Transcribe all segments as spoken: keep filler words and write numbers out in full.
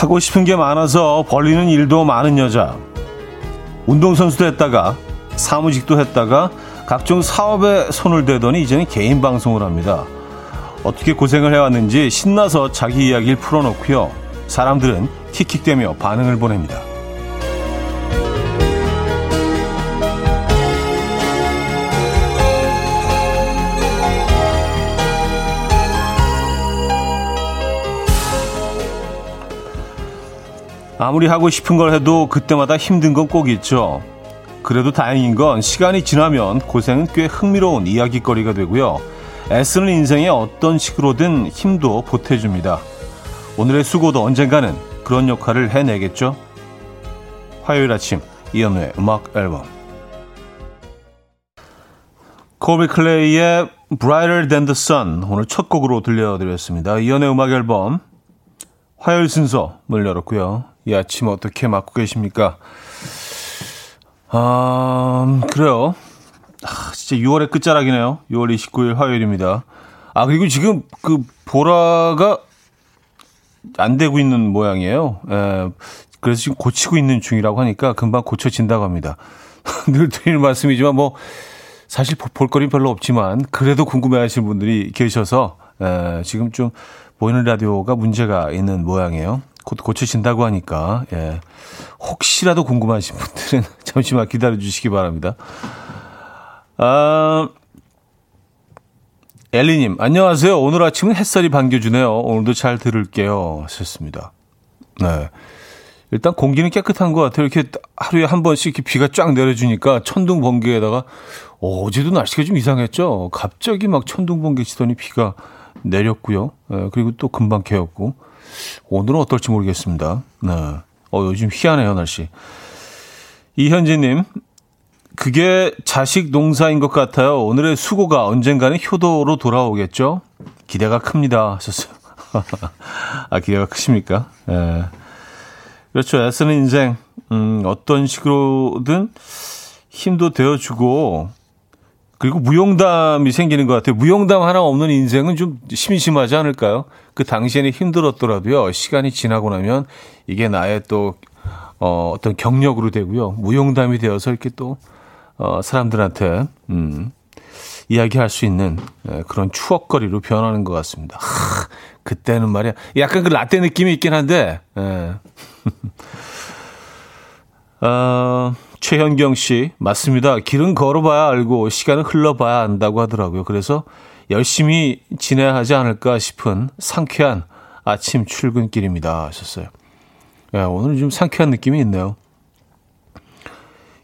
하고 싶은 게 많아서 벌리는 일도 많은 여자. 운동선수도 했다가 사무직도 했다가 각종 사업에 손을 대더니 이제는 개인 방송을 합니다. 어떻게 고생을 해왔는지 신나서 자기 이야기를 풀어놓고요. 사람들은 킥킥대며 반응을 보냅니다. 아무리 하고 싶은 걸 해도 그때마다 힘든 건 꼭 있죠. 그래도 다행인 건 시간이 지나면 고생은 꽤 흥미로운 이야기거리가 되고요. 애쓰는 인생에 어떤 식으로든 힘도 보태줍니다. 오늘의 수고도 언젠가는 그런 역할을 해내겠죠. 화요일 아침 이현우의 음악 앨범 코비 클레이의 Brighter Than The Sun 오늘 첫 곡으로 들려드렸습니다. 이현우의 음악 앨범 화요일 순서 문 열었고요. 이 아침 어떻게 맞고 계십니까? 아, 그래요. 아, 진짜 유월의 끝자락이네요. 유월 이십구일 화요일입니다. 아, 그리고 지금 그 보라가 안 되고 있는 모양이에요. 에, 그래서 지금 고치고 있는 중이라고 하니까 금방 고쳐진다고 합니다. 늘 드릴 말씀이지만 뭐 사실 볼거리 별로 없지만 그래도 궁금해하시는 분들이 계셔서 에, 지금 좀 보이는 라디오가 문제가 있는 모양이에요. 곧 고쳐진다고 하니까 예. 혹시라도 궁금하신 분들은 잠시만 기다려주시기 바랍니다. 아, 엘리님 안녕하세요. 오늘 아침은 햇살이 반겨주네요. 오늘도 잘 들을게요 하셨습니다. 네. 일단 공기는 깨끗한 것 같아요. 이렇게 하루에 한 번씩 이렇게 비가 쫙 내려주니까 천둥 번개에다가 어제도 날씨가 좀 이상했죠. 갑자기 막 천둥 번개 치더니 비가 내렸고요. 네, 그리고 또 금방 개었고 오늘은 어떨지 모르겠습니다. 네. 어, 요즘 희한해요 날씨. 이현진님 그게 자식 농사인 것 같아요. 오늘의 수고가 언젠가는 효도로 돌아오겠죠. 기대가 큽니다 하셨어요. 아, 기대가 크십니까? 네. 그렇죠. 애쓰는 인생 음, 어떤 식으로든 힘도 되어주고 그리고 무용담이 생기는 것 같아요. 무용담 하나 없는 인생은 좀 심심하지 않을까요? 그 당시에는 힘들었더라도요. 시간이 지나고 나면 이게 나의 또 어, 어떤 경력으로 되고요. 무용담이 되어서 이렇게 또 어, 사람들한테 음, 이야기할 수 있는 예, 그런 추억거리로 변하는 것 같습니다. 하, 그때는 말이야. 약간 그 라떼 느낌이 있긴 한데. 예. 어, 최현경 씨, 맞습니다. 길은 걸어봐야 알고 시간은 흘러봐야 안다고 하더라고요. 그래서 열심히 지내야 하지 않을까 싶은 상쾌한 아침 출근길입니다 하셨어요. 예, 오늘은 좀 상쾌한 느낌이 있네요.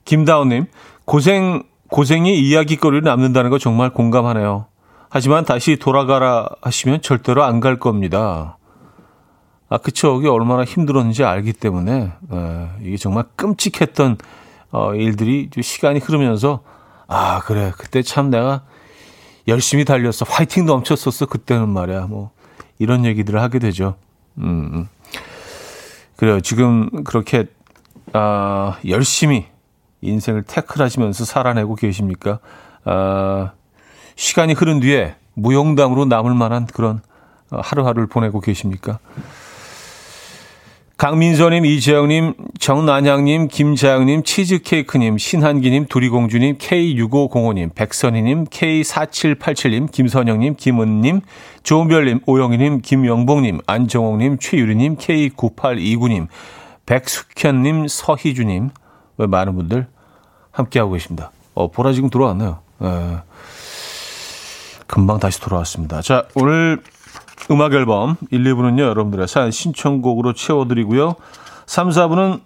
김다운님, 고생, 고생이 이야기거리를 남는다는 거 정말 공감하네요. 하지만 다시 돌아가라 하시면 절대로 안 갈 겁니다. 아, 그쵸. 이게 얼마나 힘들었는지 알기 때문에, 예, 이게 정말 끔찍했던, 어, 일들이 시간이 흐르면서, 아, 그래. 그때 참 내가 열심히 달렸어. 화이팅 넘쳤었어. 그때는 말이야. 뭐, 이런 얘기들을 하게 되죠. 음. 그래요. 지금 그렇게, 아, 열심히 인생을 태클하시면서 살아내고 계십니까? 아, 시간이 흐른 뒤에 무용담으로 남을 만한 그런 하루하루를 보내고 계십니까? 강민서님, 이재영님, 정난양님, 김자영님, 치즈케이크님, 신한기님, 두리공주님, 케이 육오공오님, 백선희님, 케이 사칠팔칠님, 김선영님, 김은님, 조은별님, 오영희님, 김영봉님, 안정홍님, 최유리님, 케이 구팔이구님, 백숙현님, 서희주님, 많은 분들 함께하고 계십니다. 어, 보라 지금 들어왔네요. 에, 금방 다시 돌아왔습니다. 자, 오늘 음악 앨범 일, 이 부는요. 여러분들의 사연 신청곡으로 채워드리고요. 삼, 사 부는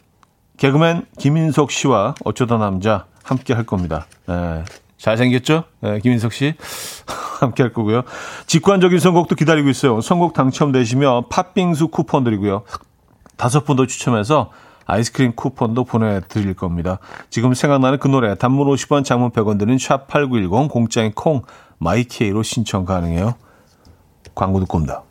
개그맨 김인석 씨와 어쩌다 남자 함께 할 겁니다. 네, 잘생겼죠? 네, 김인석 씨 함께 할 거고요. 직관적인 선곡도 기다리고 있어요. 선곡 당첨되시면 팥빙수 쿠폰 드리고요. 다섯 분 더 추첨해서 아이스크림 쿠폰도 보내드릴 겁니다. 지금 생각나는 그 노래 단문 오십 원 장문 백 원 드는 샵 팔구일공 공짜인 콩 마이케이로 신청 가능해요. 광고 듣고 옵니다.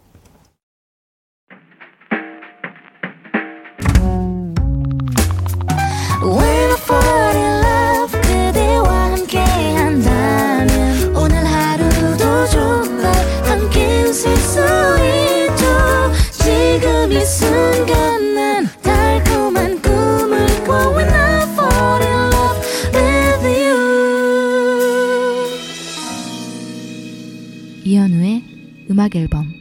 오늘 하루도 좋은 날 함께 웃을 수 있죠. 지금 지금 이 순간 난 달콤한 꿈을 꿔 When I fall in love with you. 이현우의 음악 앨범.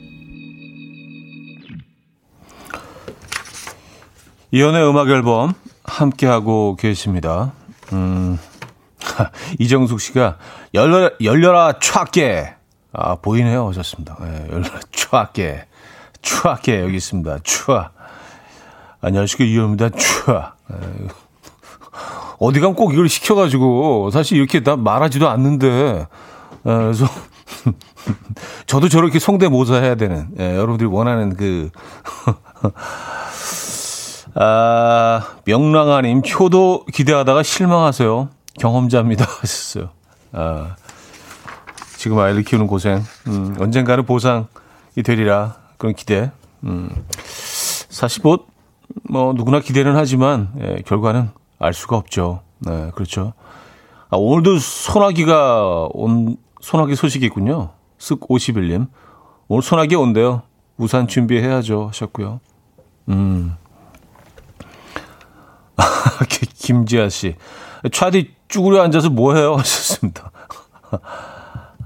이현우의 음악 앨범 함께하고 계십니다. 음, 이정숙 씨가 열려라, 열려라 촤게. 아, 보이네요. 오셨습니다. 네, 열려라 촤게. 촤게 여기 있습니다. 촤. 안녕하십니까, 이현우입니다. 촤. 어디 가면 꼭 이걸 시켜가지고 사실 이렇게 다 말하지도 않는데. 그래서 저도 저렇게 성대모사해야 되는, 예, 여러분들이 원하는 그 아, 명랑아님, 효도 기대하다가 실망하세요. 경험자입니다. 하셨어요. 아, 지금 아이를 키우는 고생, 음, 언젠가는 보상이 되리라. 그런 기대. 음, 사실 뭐, 뭐 누구나 기대는 하지만, 예, 결과는 알 수가 없죠. 네, 그렇죠. 아, 오늘도 소나기가 온, 소나기 소식이 있군요. 쓱오십일 님. 오늘 소나기 온대요. 우산 준비해야죠. 하셨고요. 음. 김지아 씨. 차디 쭈그려 앉아서 뭐 해요? 하셨습니다.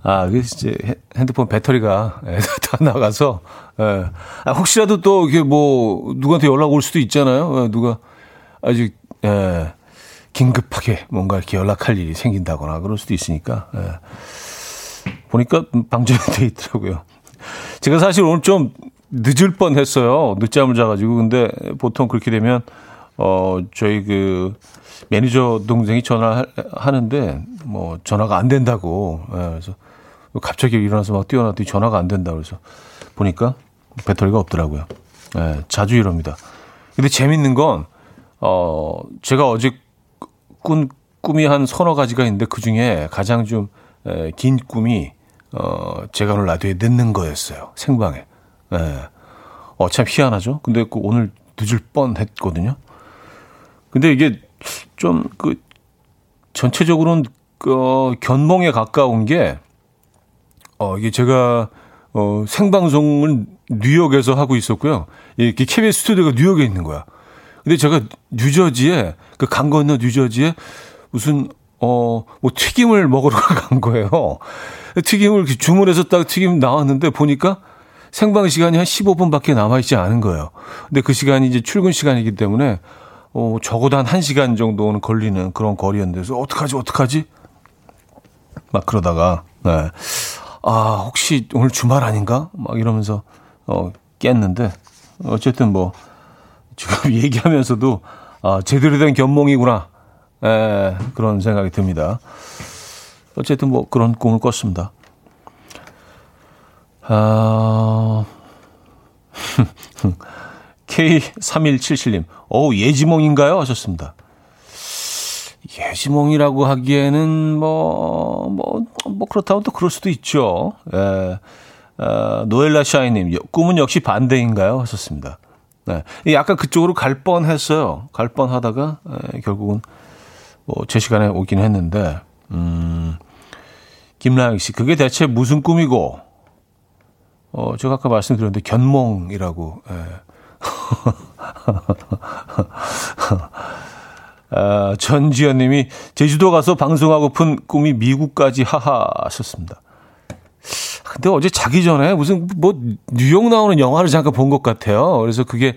아, 이제 핸드폰 배터리가 다 나가서. 아, 혹시라도 또 이게 뭐 누구한테 연락 올 수도 있잖아요. 누가 아주, 예, 긴급하게 뭔가 이렇게 연락할 일이 생긴다거나 그럴 수도 있으니까. 예. 보니까 방전이 돼 있더라고요. 제가 사실 오늘 좀 늦을 뻔 했어요. 늦잠을 자가지고. 근데 보통 그렇게 되면, 어, 저희 그 매니저 동생이 전화하는데, 뭐, 전화가 안 된다고. 예, 그래서 갑자기 일어나서 막 뛰어났더니 전화가 안 된다고. 그래서 보니까 배터리가 없더라고요. 예, 자주 이럽니다. 근데 재밌는 건, 어, 제가 어제 꾼 꿈이 한 서너 가지가 있는데 그 중에 가장 좀 에, 긴 꿈이, 어, 제가 오늘 라디오에 늦는 거였어요. 생방에. 예. 어, 참 희한하죠? 근데 그 오늘 늦을 뻔 했거든요. 근데 이게 좀 그 전체적으로는 그 어, 견몽에 가까운 게, 어, 이게 제가, 어, 생방송을 뉴욕에서 하고 있었고요. 이렇게 케이비에스 스튜디오가 뉴욕에 있는 거야. 근데 제가 뉴저지에, 그 강 건너 뉴저지에 무슨, 어, 뭐 튀김을 먹으러 간 거예요. 튀김을 주문했었다가 튀김 나왔는데 보니까 생방 시간이 한 십오 분밖에 남아있지 않은 거예요. 근데 그 시간이 이제 출근 시간이기 때문에, 어, 적어도 한 1시간 정도는 걸리는 그런 거리였는데서 어떡하지, 어떡하지? 막 그러다가, 네. 아, 혹시 오늘 주말 아닌가? 막 이러면서, 어, 깼는데, 어쨌든 뭐, 지금 얘기하면서도, 아, 제대로 된 견몽이구나. 예, 그런 생각이 듭니다. 어쨌든 뭐 그런 꿈을 꿨습니다. 아... 케이 삼일칠칠 님, 어우, 예지몽인가요? 하셨습니다. 예지몽이라고 하기에는 뭐, 뭐, 뭐 그렇다면 또 그럴 수도 있죠. 예, 아, 노엘라 샤이님, 꿈은 역시 반대인가요? 하셨습니다. 네, 약간 그쪽으로 갈 뻔했어요. 갈 뻔하다가, 예, 결국은 뭐 제 시간에 오긴 했는데, 음, 김라영 씨, 그게 대체 무슨 꿈이고? 어, 제가 아까 말씀드렸는데 견몽이라고. 예. 아, 전지현님이 제주도 가서 방송하고픈 꿈이 미국까지 하하 하셨습니다. 근데 어제 자기 전에 무슨 뭐 뉴욕 나오는 영화를 잠깐 본 것 같아요. 그래서 그게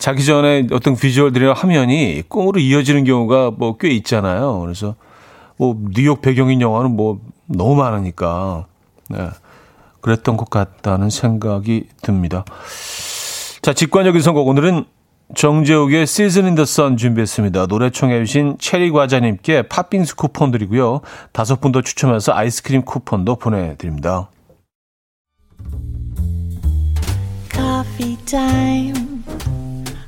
자기 전에 어떤 비주얼들이나 화면이 꿈으로 이어지는 경우가 뭐 꽤 있잖아요. 그래서 뭐 뉴욕 배경인 영화는 뭐 너무 많으니까, 네, 그랬던 것 같다는 생각이 듭니다. 자, 직관적인 선곡. 오늘은 정재욱의 Season in the Sun 준비했습니다. 노래 청해주신 체리과자님께 팥빙수 쿠폰 드리고요. 다섯 분 더 추첨해서 아이스크림 쿠폰도 보내드립니다. Coffee time.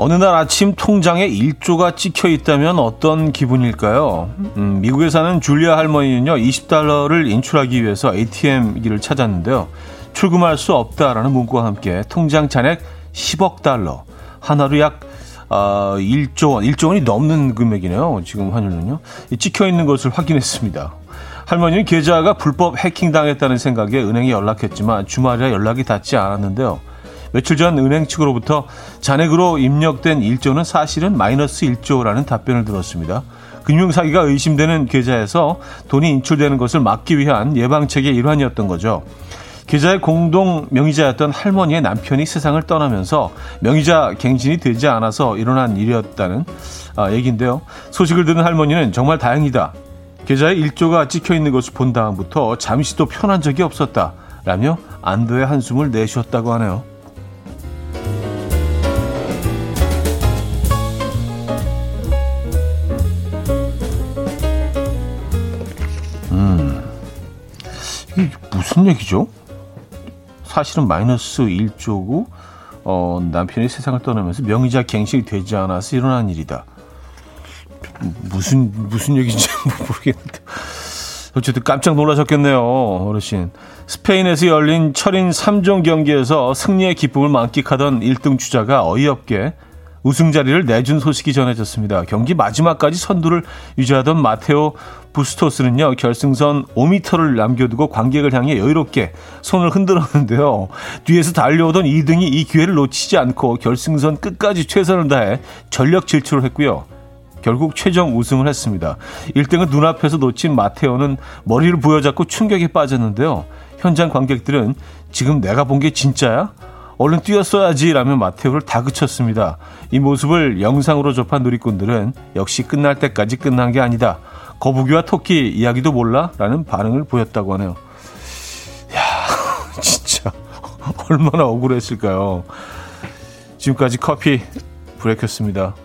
어느 날 아침 통장에 일조가 찍혀 있다면 어떤 기분일까요? 음, 미국에 사는 줄리아 할머니는요, 이십 달러를 인출하기 위해서 에이티엠기를 찾았는데요. 출금할 수 없다라는 문구와 함께 통장 잔액 십억 달러, 하나로 약 어, 일조 원, 일조 원이 넘는 금액이네요. 지금 환율은요. 찍혀 있는 것을 확인했습니다. 할머니는 계좌가 불법 해킹당했다는 생각에 은행에 연락했지만 주말이라 연락이 닿지 않았는데요. 며칠 전 은행 측으로부터 잔액으로 입력된 일조는 사실은 마이너스 일조라는 답변을 들었습니다. 금융사기가 의심되는 계좌에서 돈이 인출되는 것을 막기 위한 예방책의 일환이었던 거죠. 계좌의 공동 명의자였던 할머니의 남편이 세상을 떠나면서 명의자 갱신이 되지 않아서 일어난 일이었다는 아, 얘기인데요. 소식을 들은 할머니는 정말 다행이다. 계좌에 일조가 찍혀있는 것을 본 다음부터 잠시도 편한 적이 없었다. 라며 안도의 한숨을 내쉬었다고 하네요. 무슨 얘기죠? 사실은 마이너스 일조고 어, 남편이 세상을 떠나면서 명의자 갱신이 되지 않아서 일어난 일이다. 무슨 무슨 얘기인지 모르겠는데 어쨌든 깜짝 놀라셨겠네요, 어르신. 스페인에서 열린 철인 삼 종 경기에서 승리의 기쁨을 만끽하던 일 등 주자가 어이없게 우승자리를 내준 소식이 전해졌습니다. 경기 마지막까지 선두를 유지하던 마테오 부스토스는요, 결승선 오 미터를 남겨두고 관객을 향해 여유롭게 손을 흔들었는데요. 뒤에서 달려오던 이 등이 이 기회를 놓치지 않고 결승선 끝까지 최선을 다해 전력 질주를 했고요. 결국 최종 우승을 했습니다. 일 등은 눈앞에서 놓친 마테오는 머리를 부여잡고 충격에 빠졌는데요. 현장 관객들은 지금 내가 본 게 진짜야? 얼른 뛰었어야지 라며 마테오를 다그쳤습니다. 이 모습을 영상으로 접한 누리꾼들은 역시 끝날 때까지 끝난 게 아니다. 거북이와 토끼 이야기도 몰라? 라는 반응을 보였다고 하네요. 이야, 진짜 얼마나 억울했을까요. 지금까지 커피 브레이크였습니다.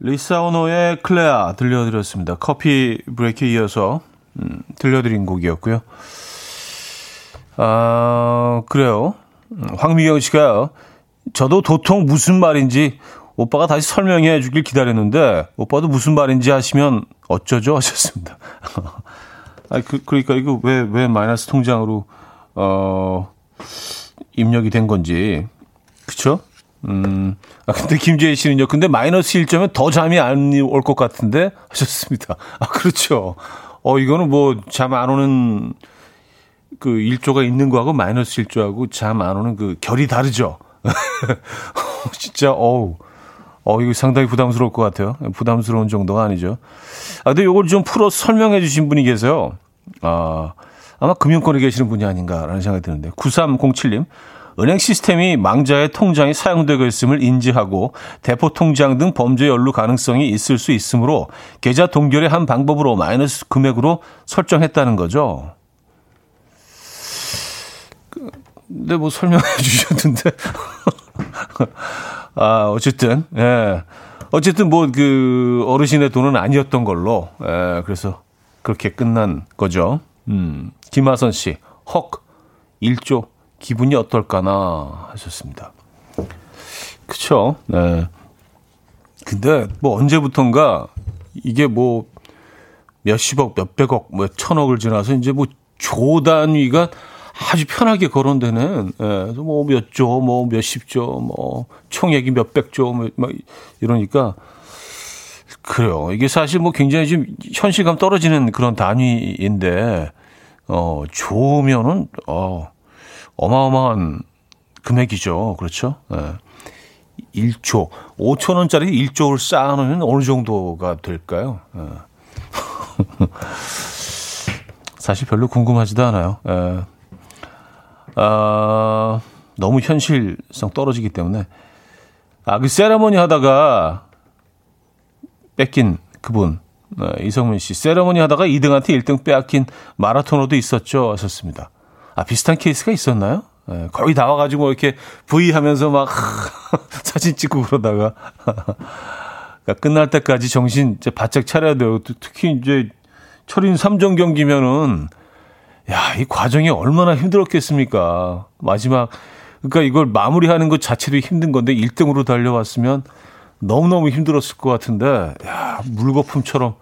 리사오노의 클레아 들려드렸습니다. 커피 브레이크에 이어서 음, 들려드린 곡이었고요. 아, 그래요. 황미경 씨가요. 저도 도통 무슨 말인지 오빠가 다시 설명해 주길 기다렸는데 오빠도 무슨 말인지 하시면 어쩌죠 하셨습니다. 아, 그, 그러니까 이거 왜, 왜 마이너스 통장으로 어, 입력이 된 건지. 그쵸? 음, 아, 근데 김재희 씨는요. 근데 마이너스 일 점이면 더 잠이 안 올 것 같은데 하셨습니다. 아, 그렇죠. 어, 이거는 뭐 잠 안 오는 그 일조가 있는 거하고 마이너스 일조하고 잠 안 오는 그 결이 다르죠. 진짜 어우, 어 이거 상당히 부담스러울 것 같아요. 부담스러운 정도가 아니죠. 아 근데 요걸 좀 풀어 설명해 주신 분이 계세요. 아 아마 금융권에 계시는 분이 아닌가라는 생각이 드는데 구삼공칠 님. 은행 시스템이 망자의 통장이 사용되고 있음을 인지하고 대포 통장 등 범죄 연루 가능성이 있을 수 있으므로 계좌 동결의 한 방법으로 마이너스 금액으로 설정했다는 거죠. 근데 뭐 설명해 주셨는데. 아, 어쨌든, 예. 어쨌든 뭐 그 어르신의 돈은 아니었던 걸로, 예. 그래서 그렇게 끝난 거죠. 음. 김하선 씨, 헉, 일조, 기분이 어떨까나 하셨습니다. 그쵸. 네. 근데 뭐 언제부턴가 이게 뭐 몇십억, 몇백억, 뭐 천억을 지나서 이제 뭐 조 단위가 아주 편하게 거론되는, 예, 뭐, 몇 조, 뭐, 몇십 조, 뭐, 총액이 몇백 조, 뭐, 막, 이러니까, 그래요. 이게 사실 뭐 굉장히 좀 현실감 떨어지는 그런 단위인데, 어, 조면은, 어, 어마어마한 금액이죠. 그렇죠? 예. 일 조. 오천 원짜리 일 조를 쌓아놓으면 어느 정도가 될까요? 예. 사실 별로 궁금하지도 않아요. 예. 아, 너무 현실성 떨어지기 때문에. 아, 그 세레머니 하다가 뺏긴 그분, 네, 이성민 씨. 세레머니 하다가 이 등한테 일 등 빼앗긴 마라토너도 있었죠 하셨습니다. 아, 비슷한 케이스가 있었나요? 네, 거의 다 와가지고 이렇게 브이 하면서 막 사진 찍고 그러다가 그러니까 끝날 때까지 정신 이제 바짝 차려야 돼요. 특히 이제 철인 삼 종 경기면은 야, 이 과정이 얼마나 힘들었겠습니까? 마지막 그러니까 이걸 마무리하는 것 자체도 힘든 건데 일 등으로 달려왔으면 너무너무 힘들었을 것 같은데 야, 물거품처럼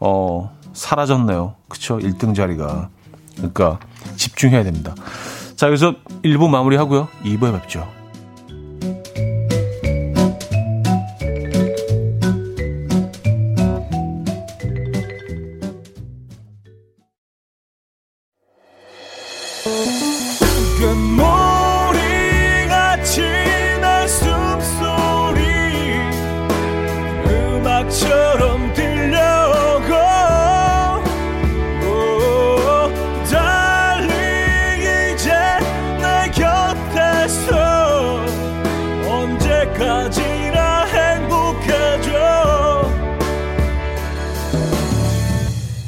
어, 사라졌네요. 그렇죠? 일 등 자리가. 그러니까 집중해야 됩니다. 자, 여기서 일 부 마무리하고요. 이 부에 뵙죠.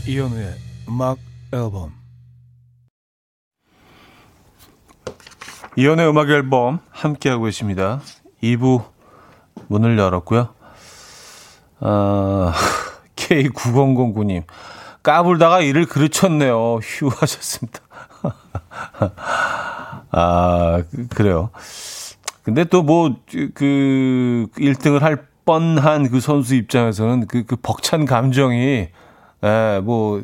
이현우의 음악 앨범. 이현우의 음악 앨범 함께하고 계십니다. 이 부 문을 열었고요. 아, 케이 구공공구 님 까불다가 이를 그르쳤네요. 휴 하셨습니다. 아 그래요. 근데 또 뭐 그 일 등을 할 뻔한 그 선수 입장에서는 그, 그 벅찬 감정이 예, 뭐,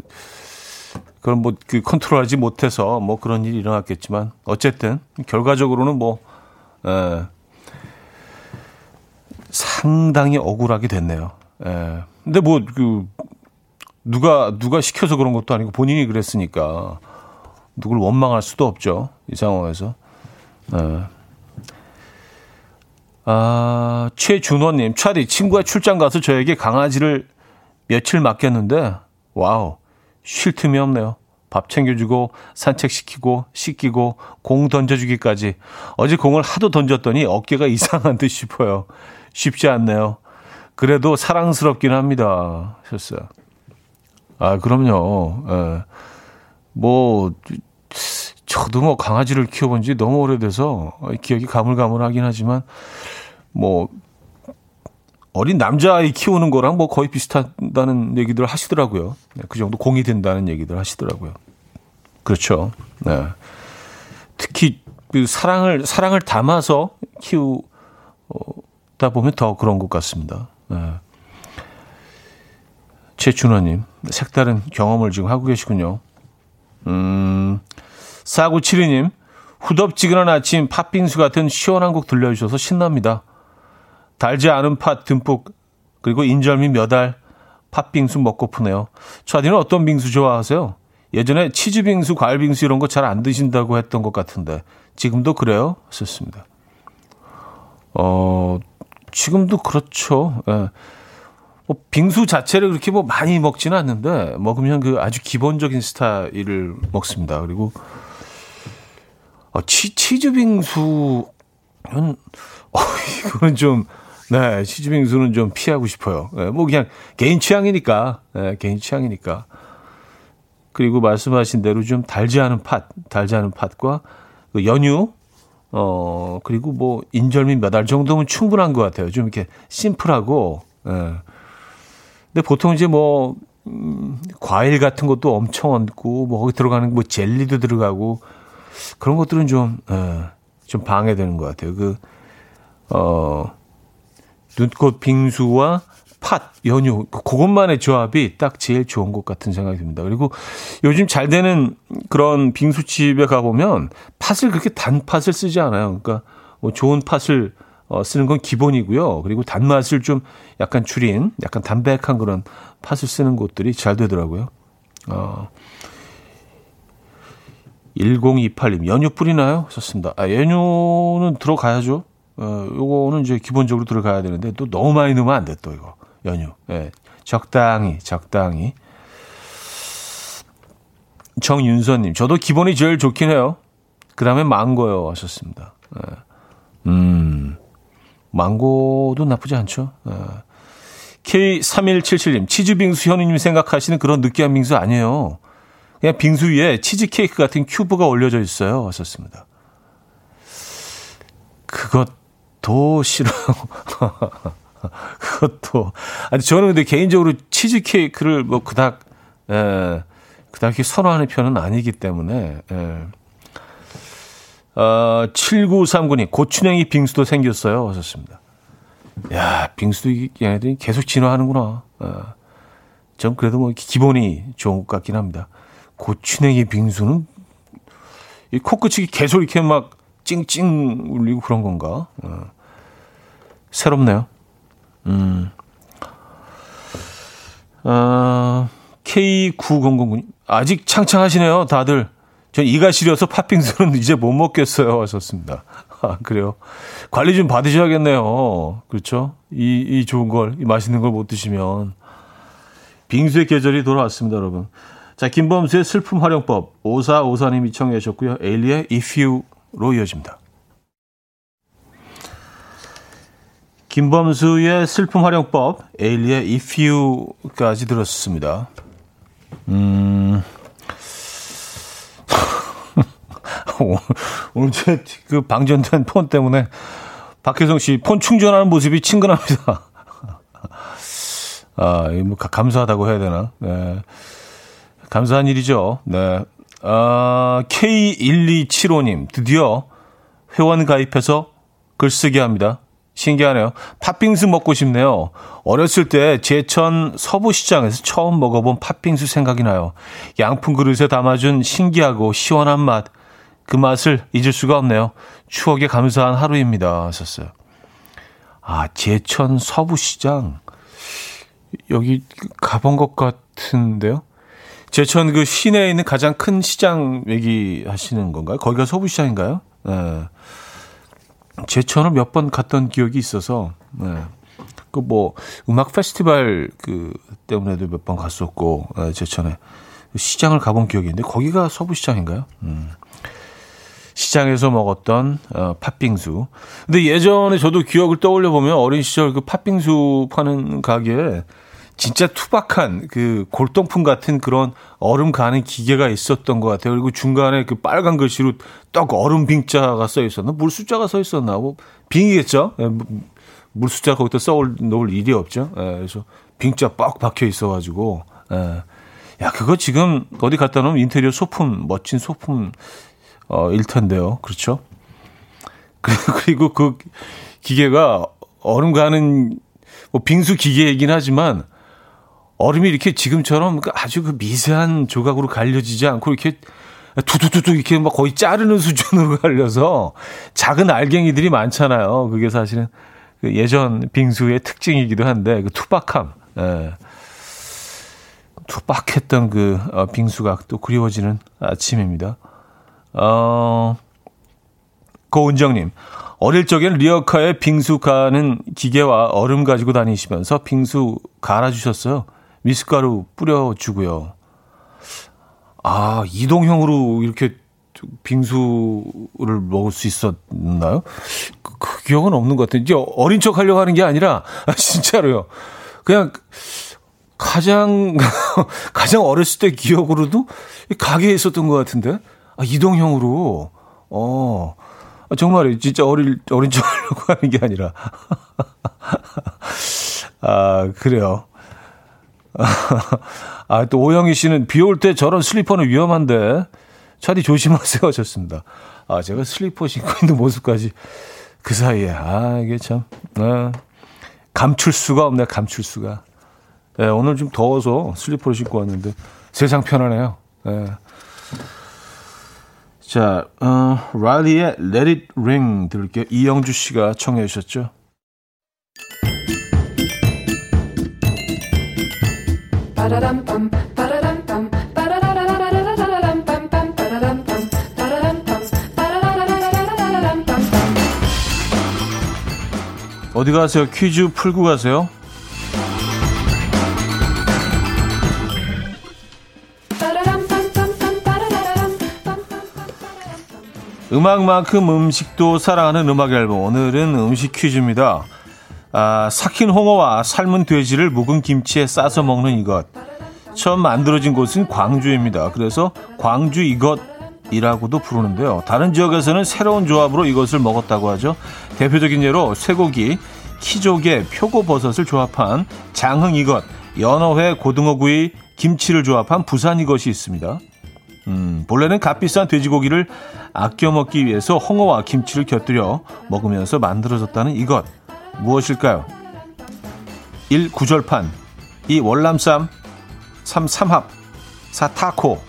그런 뭐, 그 컨트롤하지 못해서 뭐 그런 일이 일어났겠지만, 어쨌든, 결과적으로는 뭐, 예, 상당히 억울하게 됐네요. 예. 근데 뭐, 그, 누가, 누가 시켜서 그런 것도 아니고 본인이 그랬으니까, 누굴 원망할 수도 없죠. 이 상황에서. 예. 아, 최준호님, 차디, 친구가 출장 가서 저에게 강아지를 며칠 맡겼는데 와우 쉴 틈이 없네요. 밥 챙겨주고 산책시키고 씻기고 공 던져주기까지. 어제 공을 하도 던졌더니 어깨가 이상한 듯 싶어요. 쉽지 않네요. 그래도 사랑스럽긴 합니다. 실수. 아 그럼요. 예. 뭐 저도 뭐 강아지를 키워본 지 너무 오래돼서 기억이 가물가물하긴 하지만 뭐 어린 남자아이 키우는 거랑 뭐 거의 비슷하다는 얘기들 하시더라고요. 그 정도 공이 된다는 얘기들 하시더라고요. 그렇죠. 네. 특히 그 사랑을 사랑을 담아서 키우다 보면 더 그런 것 같습니다. 네. 최준호님, 색다른 경험을 지금 하고 계시군요. 음, 사구칠이 님, 후덥지근한 아침 팥빙수 같은 시원한 곡 들려주셔서 신납니다. 달지 않은 팥 듬뿍 그리고 인절미 몇 알 팥빙수 먹고프네요. 차디는 어떤 빙수 좋아하세요? 예전에 치즈빙수, 과일빙수 이런 거 잘 안 드신다고 했던 것 같은데 지금도 그래요? 썼습니다. 어 지금도 그렇죠. 예. 뭐 빙수 자체를 그렇게 뭐 많이 먹지는 않는데 먹으면 그 아주 기본적인 스타일을 먹습니다. 그리고 어, 치 치즈빙수는 어, 이거는 좀 네, 치즈빙수는 좀 피하고 싶어요. 네, 뭐 그냥 개인 취향이니까, 네, 개인 취향이니까. 그리고 말씀하신 대로 좀 달지 않은 팥, 달지 않은 팥과 그 연유, 어 그리고 뭐 인절미 몇 알 정도면 충분한 것 같아요. 좀 이렇게 심플하고. 네. 근데 보통 이제 뭐 음, 과일 같은 것도 엄청 얹고, 뭐 거기 들어가는 뭐 젤리도 들어가고 그런 것들은 좀 좀 네, 방해되는 것 같아요. 그 어. 눈꽃 빙수와 팥, 연유, 그것만의 조합이 딱 제일 좋은 것 같은 생각이 듭니다. 그리고 요즘 잘 되는 그런 빙수집에 가보면 팥을 그렇게 단팥을 쓰지 않아요. 그러니까 뭐 좋은 팥을 어, 쓰는 건 기본이고요. 그리고 단맛을 좀 약간 줄인, 약간 담백한 그런 팥을 쓰는 곳들이 잘 되더라고요. 어, 일공이팔 님, 연유 뿌리나요? 썼습니다. 아, 연유는 들어가야죠. 어, 요거는 이제 기본적으로 들어가야 되는데, 또 너무 많이 넣으면 안 돼, 또 이거. 연유. 예. 적당히, 적당히. 정윤서님, 저도 기본이 제일 좋긴 해요. 그 다음에 망고요. 하셨습니다. 예. 음, 망고도 나쁘지 않죠. 예. 케이 삼일칠칠 님, 치즈빙수 현우님 생각하시는 그런 느끼한 빙수 아니에요. 그냥 빙수 위에 치즈케이크 같은 큐브가 올려져 있어요. 하셨습니다. 그것도 싫어하고 그것도 아니 저는 근데 개인적으로 치즈 케이크를 뭐 그닥 에, 그닥 선호하는 편은 아니기 때문에 에, 어, 칠구삼구 님, 고추냉이 빙수도 생겼어요. 하셨습니다. 야, 빙수도 얘네들이 계속 진화하는구나. 어, 전 그래도 뭐 기본이 좋은 것 같긴 합니다. 고추냉이 빙수는 이 코끝이 계속 이렇게 막 찡찡 울리고 그런 건가? 어, 새롭네요. 음. 어, 케이 구공공구 님, 아직 창창하시네요, 다들. 전 이가 시려서 팥빙수는 이제 못 먹겠어요. 하셨습니다. 아, 그래요. 관리 좀 받으셔야겠네요. 그렇죠? 이, 이 좋은 걸, 이 맛있는 걸 못 드시면. 빙수의 계절이 돌아왔습니다, 여러분. 자, 김범수의 슬픔 활용법. 오사오사님이 청해 주셨고요. 에일리의 If You로 이어집니다. 김범수의 슬픔 활용법. 에일리의 If You까지 들었습니다. 음... 오늘 제 그 방전된 폰 때문에 박혜성 씨 폰 충전하는 모습이 친근합니다. 아, 뭐 감사하다고 해야 되나? 네. 감사한 일이죠. 네. 아, 케이 일이칠오 님, 드디어 회원 가입해서 글쓰기 합니다. 신기하네요. 팥빙수 먹고 싶네요. 어렸을 때 제천 서부시장에서 처음 먹어본 팥빙수 생각이 나요. 양푼 그릇에 담아준 신기하고 시원한 맛. 그 맛을 잊을 수가 없네요. 추억에 감사한 하루입니다. 하셨어요. 아, 제천 서부시장. 여기 가본 것 같은데요. 제천 그 시내에 있는 가장 큰 시장 얘기하시는 건가요? 거기가 서부시장인가요? 네. 제천을 몇 번 갔던 기억이 있어서, 네. 그 뭐, 음악 페스티벌 그 때문에도 몇 번 갔었고, 네, 제천에. 시장을 가본 기억이 있는데, 거기가 서부시장인가요? 음. 시장에서 먹었던 어, 팥빙수. 근데 예전에 저도 기억을 떠올려 보면 어린 시절 그 팥빙수 파는 가게에 진짜 투박한 그 골동품 같은 그런 얼음 가는 기계가 있었던 것 같아요. 그리고 중간에 그 빨간 글씨로 떡 얼음 빙자가 써 있었나? 물 숫자가 써 있었나? 뭐 빙이겠죠? 물 숫자 거기다 써 놓을 일이 없죠. 예, 그래서 빙자 뻑 박혀 있어가지고. 예. 야, 그거 지금 어디 갖다 놓으면 인테리어 소품, 멋진 소품, 어, 일 텐데요. 그렇죠? 그리고 그 기계가 얼음 가는 뭐 빙수 기계이긴 하지만 얼음이 이렇게 지금처럼 아주 그 미세한 조각으로 갈려지지 않고 이렇게 두두두두 이렇게 막 거의 자르는 수준으로 갈려서 작은 알갱이들이 많잖아요. 그게 사실은 그 예전 빙수의 특징이기도 한데 그 투박함. 예. 투박했던 그 빙수가 또 그리워지는 아침입니다. 어, 고은정님, 어릴 적엔 리어카에 빙수 가는 기계와 얼음 가지고 다니시면서 빙수 갈아주셨어요. 미숫가루 뿌려주고요. 아, 이동형으로 이렇게 빙수를 먹을 수 있었나요? 그, 그 기억은 없는 것 같은데, 어린 척 하려고 하는 게 아니라, 아, 진짜로요. 그냥, 가장, 가장 어렸을 때 기억으로도 가게에 있었던 것 같은데, 아, 이동형으로, 어, 아, 정말, 진짜 어릴, 어린 척 하려고 하는 게 아니라. 아, 그래요. 아, 또 오영희 씨는 비 올 때 저런 슬리퍼는 위험한데, 차디 조심하세요. 하셨습니다. 아, 제가 슬리퍼 신고 있는 모습까지 그 사이에. 아, 이게 참. 아, 감출 수가 없네, 감출 수가. 네, 오늘 좀 더워서 슬리퍼를 신고 왔는데, 세상 편하네요. 네. 자, 어, 라리의 Let It Ring 들을게요. 이영주 씨가 청해 주셨죠. 어디 가세요? 퀴즈 풀고 가세요. 음악만큼 음식도 사랑하는 음악 앨범. 오늘은 음식 퀴즈입니다. 아, 삭힌 홍어와 삶은 돼지를 묵은 김치에 싸서 먹는 이것. 처음 만들어진 곳은 광주입니다. 그래서 광주 이것이라고도 부르는데요. 다른 지역에서는 새로운 조합으로 이것을 먹었다고 하죠. 대표적인 예로 쇠고기, 키조개, 표고버섯을 조합한 장흥 이것, 연어회, 고등어구이, 김치를 조합한 부산 이것이 있습니다. 음, 본래는 값비싼 돼지고기를 아껴 먹기 위해서 홍어와 김치를 곁들여 먹으면서 만들어졌다는 이것 무엇일까요? 일. 구절판, 이. 월남쌈, 삼. 삼합, 사. 타코.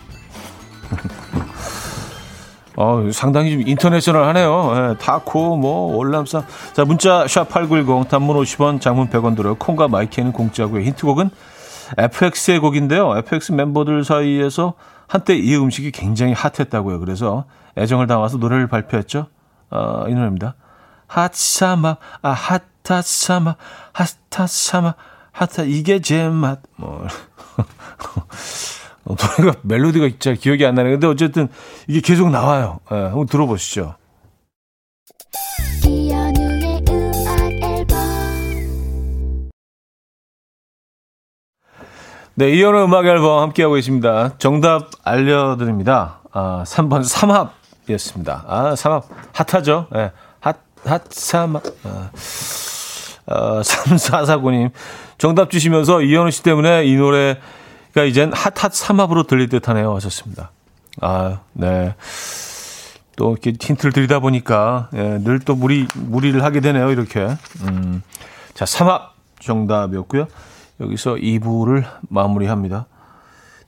어, 상당히 좀 인터내셔널하네요. 예, 타코, 뭐 월남쌈. 자, 문자 샵팔구일공, 단문 오십 원, 장문 백 원 들어요. 콩과 마이키는 공짜고요. 힌트곡은 에프엑스의 곡인데요. 에프엑스 멤버들 사이에서 한때 이 음식이 굉장히 핫했다고요. 그래서 애정을 담아서 노래를 발표했죠. 어, 이 노래입니다. 핫사마, 아, 핫타사마, 핫타사마, 핫타, 이게 제 맛. 뭐. 노래가, 멜로디가 진짜 기억이 안 나네. 근데 어쨌든 이게 계속 나와요. 예, 한번 들어보시죠. 네, 이현우 음악 앨범 함께하고 있습니다. 정답 알려드립니다. 아, 삼 번 삼합이었습니다. 아, 삼합. 핫하죠? 예, 핫, 핫, 삼합. 아, 아, 삼사사구님. 정답 주시면서 이현우 씨 때문에 이 노래, 그러니까 이젠 핫핫 삼합으로 들릴 듯하네요. 하셨습니다. 아, 네. 또 이렇게 힌트를 드리다 보니까, 예, 늘 또 무리, 무리를 하게 되네요. 이렇게. 음. 자, 삼합 정답이었고요. 여기서 이 부를 마무리합니다.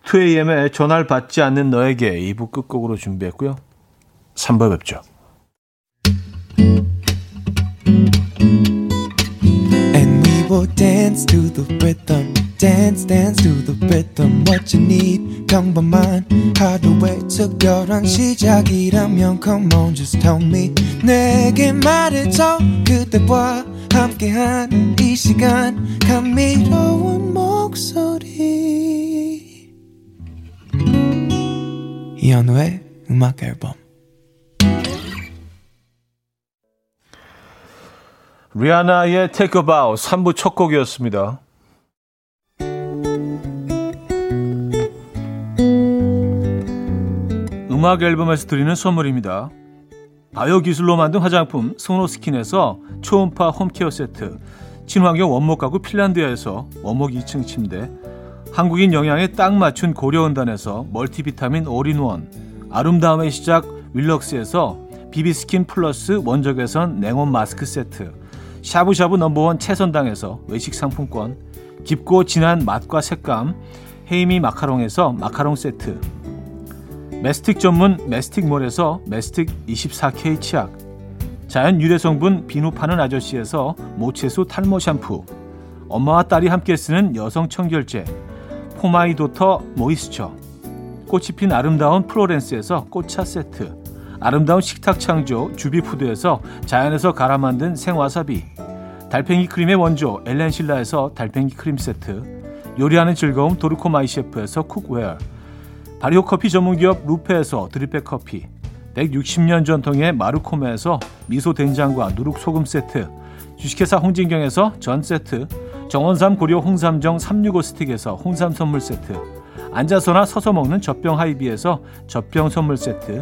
투 에이엠의 전화를 받지 않는 너에게 이 부 끝곡으로 준비했고요. 삼 부에 뵙죠. And we will dance to the rhythm. Dance, dance to the rhythm. What you need, 평범한 하루의 특별한 시작이라면 come on, just tell me. 내게 말해줘, 그대와 함께한 이 시간, 감미로운 목소리. 이현우의 음악 앨범. 리아나의 Take a Bow 삼 부 첫 곡이었습니다. 음악 앨범에서 드리는 선물입니다. 바이오 기술로 만든 화장품 스노스킨에서 초음파 홈케어 세트, 친환경 원목 가구 핀란드야에서 원목 이 층 침대, 한국인 영양에 딱 맞춘 고려은단에서 멀티비타민 올인원, 아름다움의 시작 윌럭스에서 비비스킨 플러스 원적외선 냉온 마스크 세트, 샤브샤브 넘버원 채선당에서 외식 상품권, 깊고 진한 맛과 색감 헤이미 마카롱에서 마카롱 세트, 메스틱 전문 메스틱몰에서 메스틱 이십사 케이 치약, 자연 유래 성분 비누 파는 아저씨에서 모체수 탈모 샴푸, 엄마와 딸이 함께 쓰는 여성 청결제 포마이도터 모이스처, 꽃이 핀 아름다운 플로렌스에서 꽃차 세트, 아름다운 식탁 창조 주비푸드에서 자연에서 갈아 만든 생와사비, 달팽이 크림의 원조 엘렌실라에서 달팽이 크림 세트, 요리하는 즐거움 도르코마이 셰프에서 쿡웨어, 발효 커피 전문기업 루페에서 드립백 커피, 백육십 년 전통의 마루코메에서 미소 된장과 누룩 소금 세트, 주식회사 홍진경에서 전 세트, 정원삼 고려 홍삼정 삼백육십오 스틱에서 홍삼 선물 세트, 앉아서나 서서 먹는 젖병 하이비에서 젖병 선물 세트,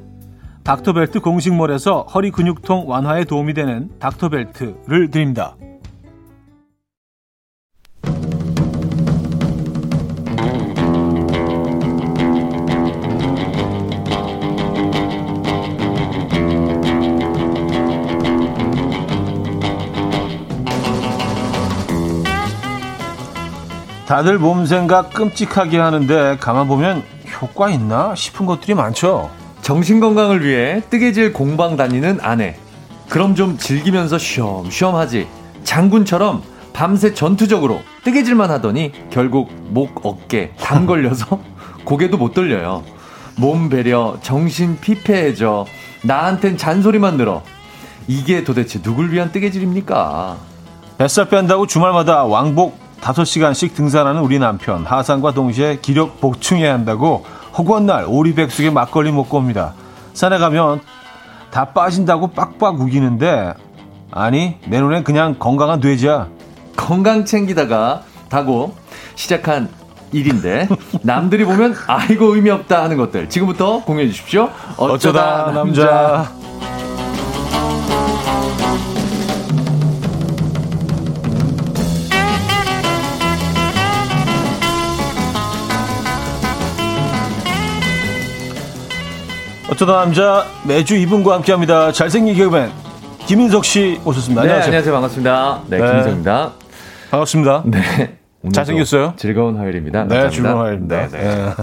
닥터벨트 공식몰에서 허리 근육통 완화에 도움이 되는 닥터벨트를 드립니다. 다들 몸 생각 끔찍하게 하는데 가만 보면 효과 있나 싶은 것들이 많죠. 정신건강을 위해 뜨개질 공방 다니는 아내. 그럼 좀 즐기면서 쉬엄쉬엄 하지. 장군처럼 밤새 전투적으로 뜨개질만 하더니 결국 목, 어깨, 담 걸려서 고개도 못 돌려요. 몸 배려, 정신 피폐해져. 나한텐 잔소리만 늘어. 이게 도대체 누굴 위한 뜨개질입니까? 뱃살 뺀다고 주말마다 왕복 다섯 시간씩 등산하는 우리 남편. 하산과 동시에 기력 보충해야 한다고 허구한 날 오리백숙에 막걸리 먹고 옵니다. 산에 가면 다 빠진다고 빡빡 우기는데 아니 내 눈엔 그냥 건강한 돼지야. 건강 챙기다가 다고 시작한 일인데 남들이 보면 아이고 의미 없다 하는 것들 지금부터 공유해 주십시오. 어쩌다, 어쩌다 남자, 남자. 어쩌다 남자 매주 이분과 함께합니다. 잘생긴 개그맨 김인석 씨 오셨습니다. 네, 안녕하세요. 안녕하세요. 반갑습니다. 네, 네. 김인석입니다. 반갑습니다. 네, 잘생겼어요. 즐거운 화요일입니다. 네, 즐거운 화요일입니다. 네, 네.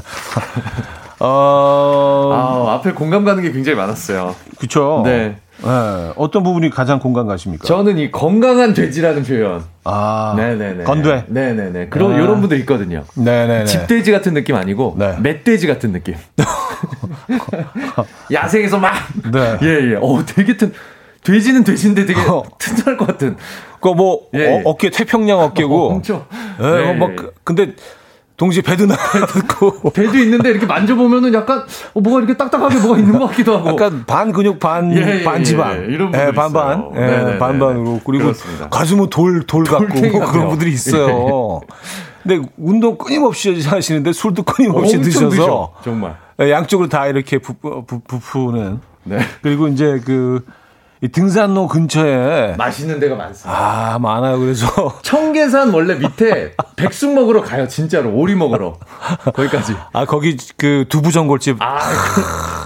어... 아, 앞에 공감 가는 게 굉장히 많았어요. 그렇죠. 네. 네, 어떤 부분이 가장 공감 가십니까? 저는 이 건강한 돼지라는 표현. 아, 네네네. 건돼. 네네네. 그런 아. 이런 분들 있거든요. 네네네. 집돼지 같은 느낌 아니고 네. 멧돼지 같은 느낌. 야생에서 막. 네. 예예. 예. 어, 되게 튼. 돼지는 돼지인데 되게 어. 튼튼할 것 같은. 그거 뭐 예, 예. 어, 어깨 태평양 어깨고. 엄청. 어, 예, 예, 예. 막 근데. 동시에 배도 나고 배도 있는데 이렇게 만져보면은 약간 뭐가 이렇게 딱딱하게 뭐가 있는 것 같기도 하고 약간 반 근육 반 예, 예, 반지방 예, 이런 분들 예, 반반 예, 네네, 반반으로 그리고 그렇습니다. 가슴 뭐 돌 돌 같고 뭐 그런 분들이 있어요. 예. 근데 운동 끊임없이 하시는데 술도 끊임없이 드셔서 드셔, 정말 양쪽으로 다 이렇게 부푸, 부푸는 네. 그리고 이제 그 이 등산로 근처에 맛있는 데가 많습니다. 아, 많아요. 그래서 청계산 원래 밑에 백숙 먹으러 가요. 진짜로 오리 먹으러. 거기까지. 아, 거기 그 두부전골집. 아,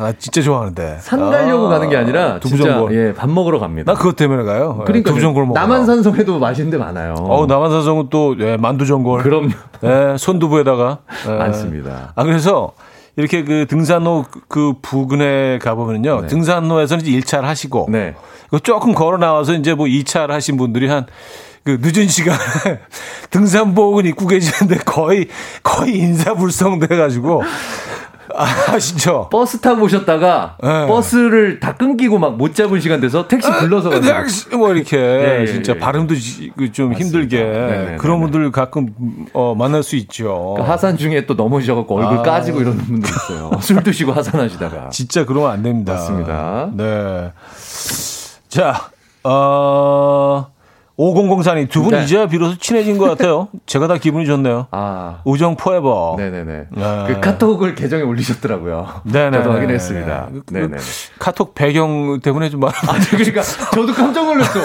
아 진짜 좋아하는데. 산 가려고 아, 가는 게 아니라 두부전골. 진짜 예, 밥 먹으러 갑니다. 나 그것 때문에 가요. 그러니까 예, 두부전골 먹어. 남한산성에도 맛있는 데 많아요. 어, 남한산성은 또 예, 만두전골. 그럼요. 예, 손두부에다가 예. 많습니다. 아, 그래서 이렇게 그 등산로 그 부근에 가보면요. 네. 등산로에서는 이제 일 차를 하시고. 네. 조금 걸어 나와서 이제 뭐 이 차를 하신 분들이 한 그 늦은 시간에 등산복은 입고 계시는데 거의, 거의 인사불성 돼가지고. 아시죠? 버스 타고 오셨다가 네. 버스를 다 끊기고 막 못 잡은 시간 돼서 택시 불러서 아, 가지고 뭐 이렇게 네, 진짜 네, 발음도 네. 좀 맞습니다. 힘들게 네, 그런 네, 분들 네. 가끔 어, 만날 수 있죠. 그러니까 하산 중에 또 넘어지셔갖고 얼굴 아. 까지고 이러는 분들 있어요. 술 드시고 하산하시다가 진짜 그러면 안 됩니다. 맞습니다. 네. 자, 어. 오공공사님 두 분 네. 이제야 비로소 친해진 것 같아요. 제가 다 기분이 좋네요. 아. 우정 포에버. 네네네. 네. 그 카톡을 계정에 올리셨더라고요. 네네. 저도 확인했습니다. 네네. 그, 네네. 카톡 배경 때문에 좀 많아. 아, 그러니까 저도 깜짝 놀랐어.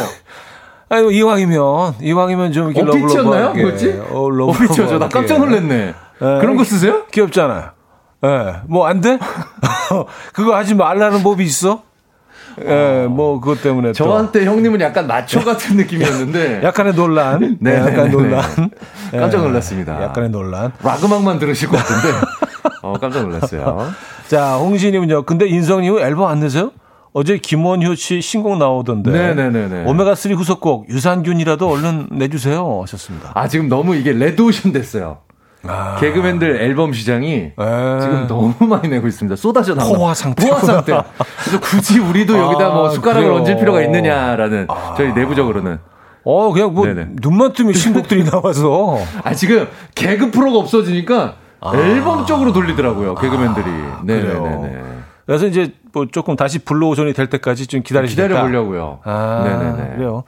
아니 이왕이면 이왕이면 좀 이렇게 러블러블하게. 어피치였나요? 뭐지? 어, 러블러블. 저 나 깜짝 놀랐네. 네. 그런 거 쓰세요? 귀엽잖아. 예. 네. 뭐 안 돼? 그거 하지 말라는 법이 있어? 예, 어, 뭐 그것 때문에 저한테 또. 형님은 약간 마초 같은 느낌이었는데 약간의 논란, 네, 약간 논란, 네. 깜짝 놀랐습니다. 약간의 논란. 락 음악만 들으실 것 같은데, 어, 깜짝 놀랐어요. 자, 홍진님은요. 근데 인성님은 앨범 안 내세요? 어제 김원효 씨 신곡 나오던데. 네네네. 오메가삼 후속곡 유산균이라도 얼른 내주세요. 하셨습니다. 아, 지금 너무 이게 레드오션 됐어요. 아. 개그맨들 앨범 시장이 에이. 지금 너무 많이 내고 있습니다. 쏟아져 나오는 포화 상태. 포화 상태. 그래서 굳이 우리도 아, 여기다 뭐 숟가락을 그래요. 얹을 필요가 있느냐라는 아. 저희 내부적으로는. 어, 그냥 뭐 네네. 눈만 뜨면 신곡들이 나와서. 아, 지금 개그 프로가 없어지니까 아. 앨범 쪽으로 돌리더라고요. 개그맨들이. 아, 네네네. 그래서 이제 뭐 조금 다시 블루오션이 될 때까지 좀 기다리시다. 기다려 보려고요. 아. 네네네. 그래요.